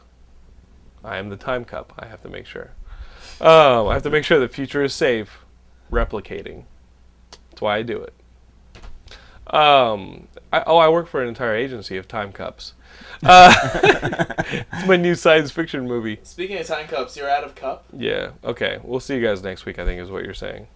I am the time cup. I have to make sure. Um, I have to make sure the future is safe. Replicating. That's why I do it. Um, I, oh, I work for an entire agency of time cups. Uh, it's my new science fiction movie. Speaking of time cups, you're out of cup? Yeah. Okay. We'll see you guys next week, I think is what you're saying.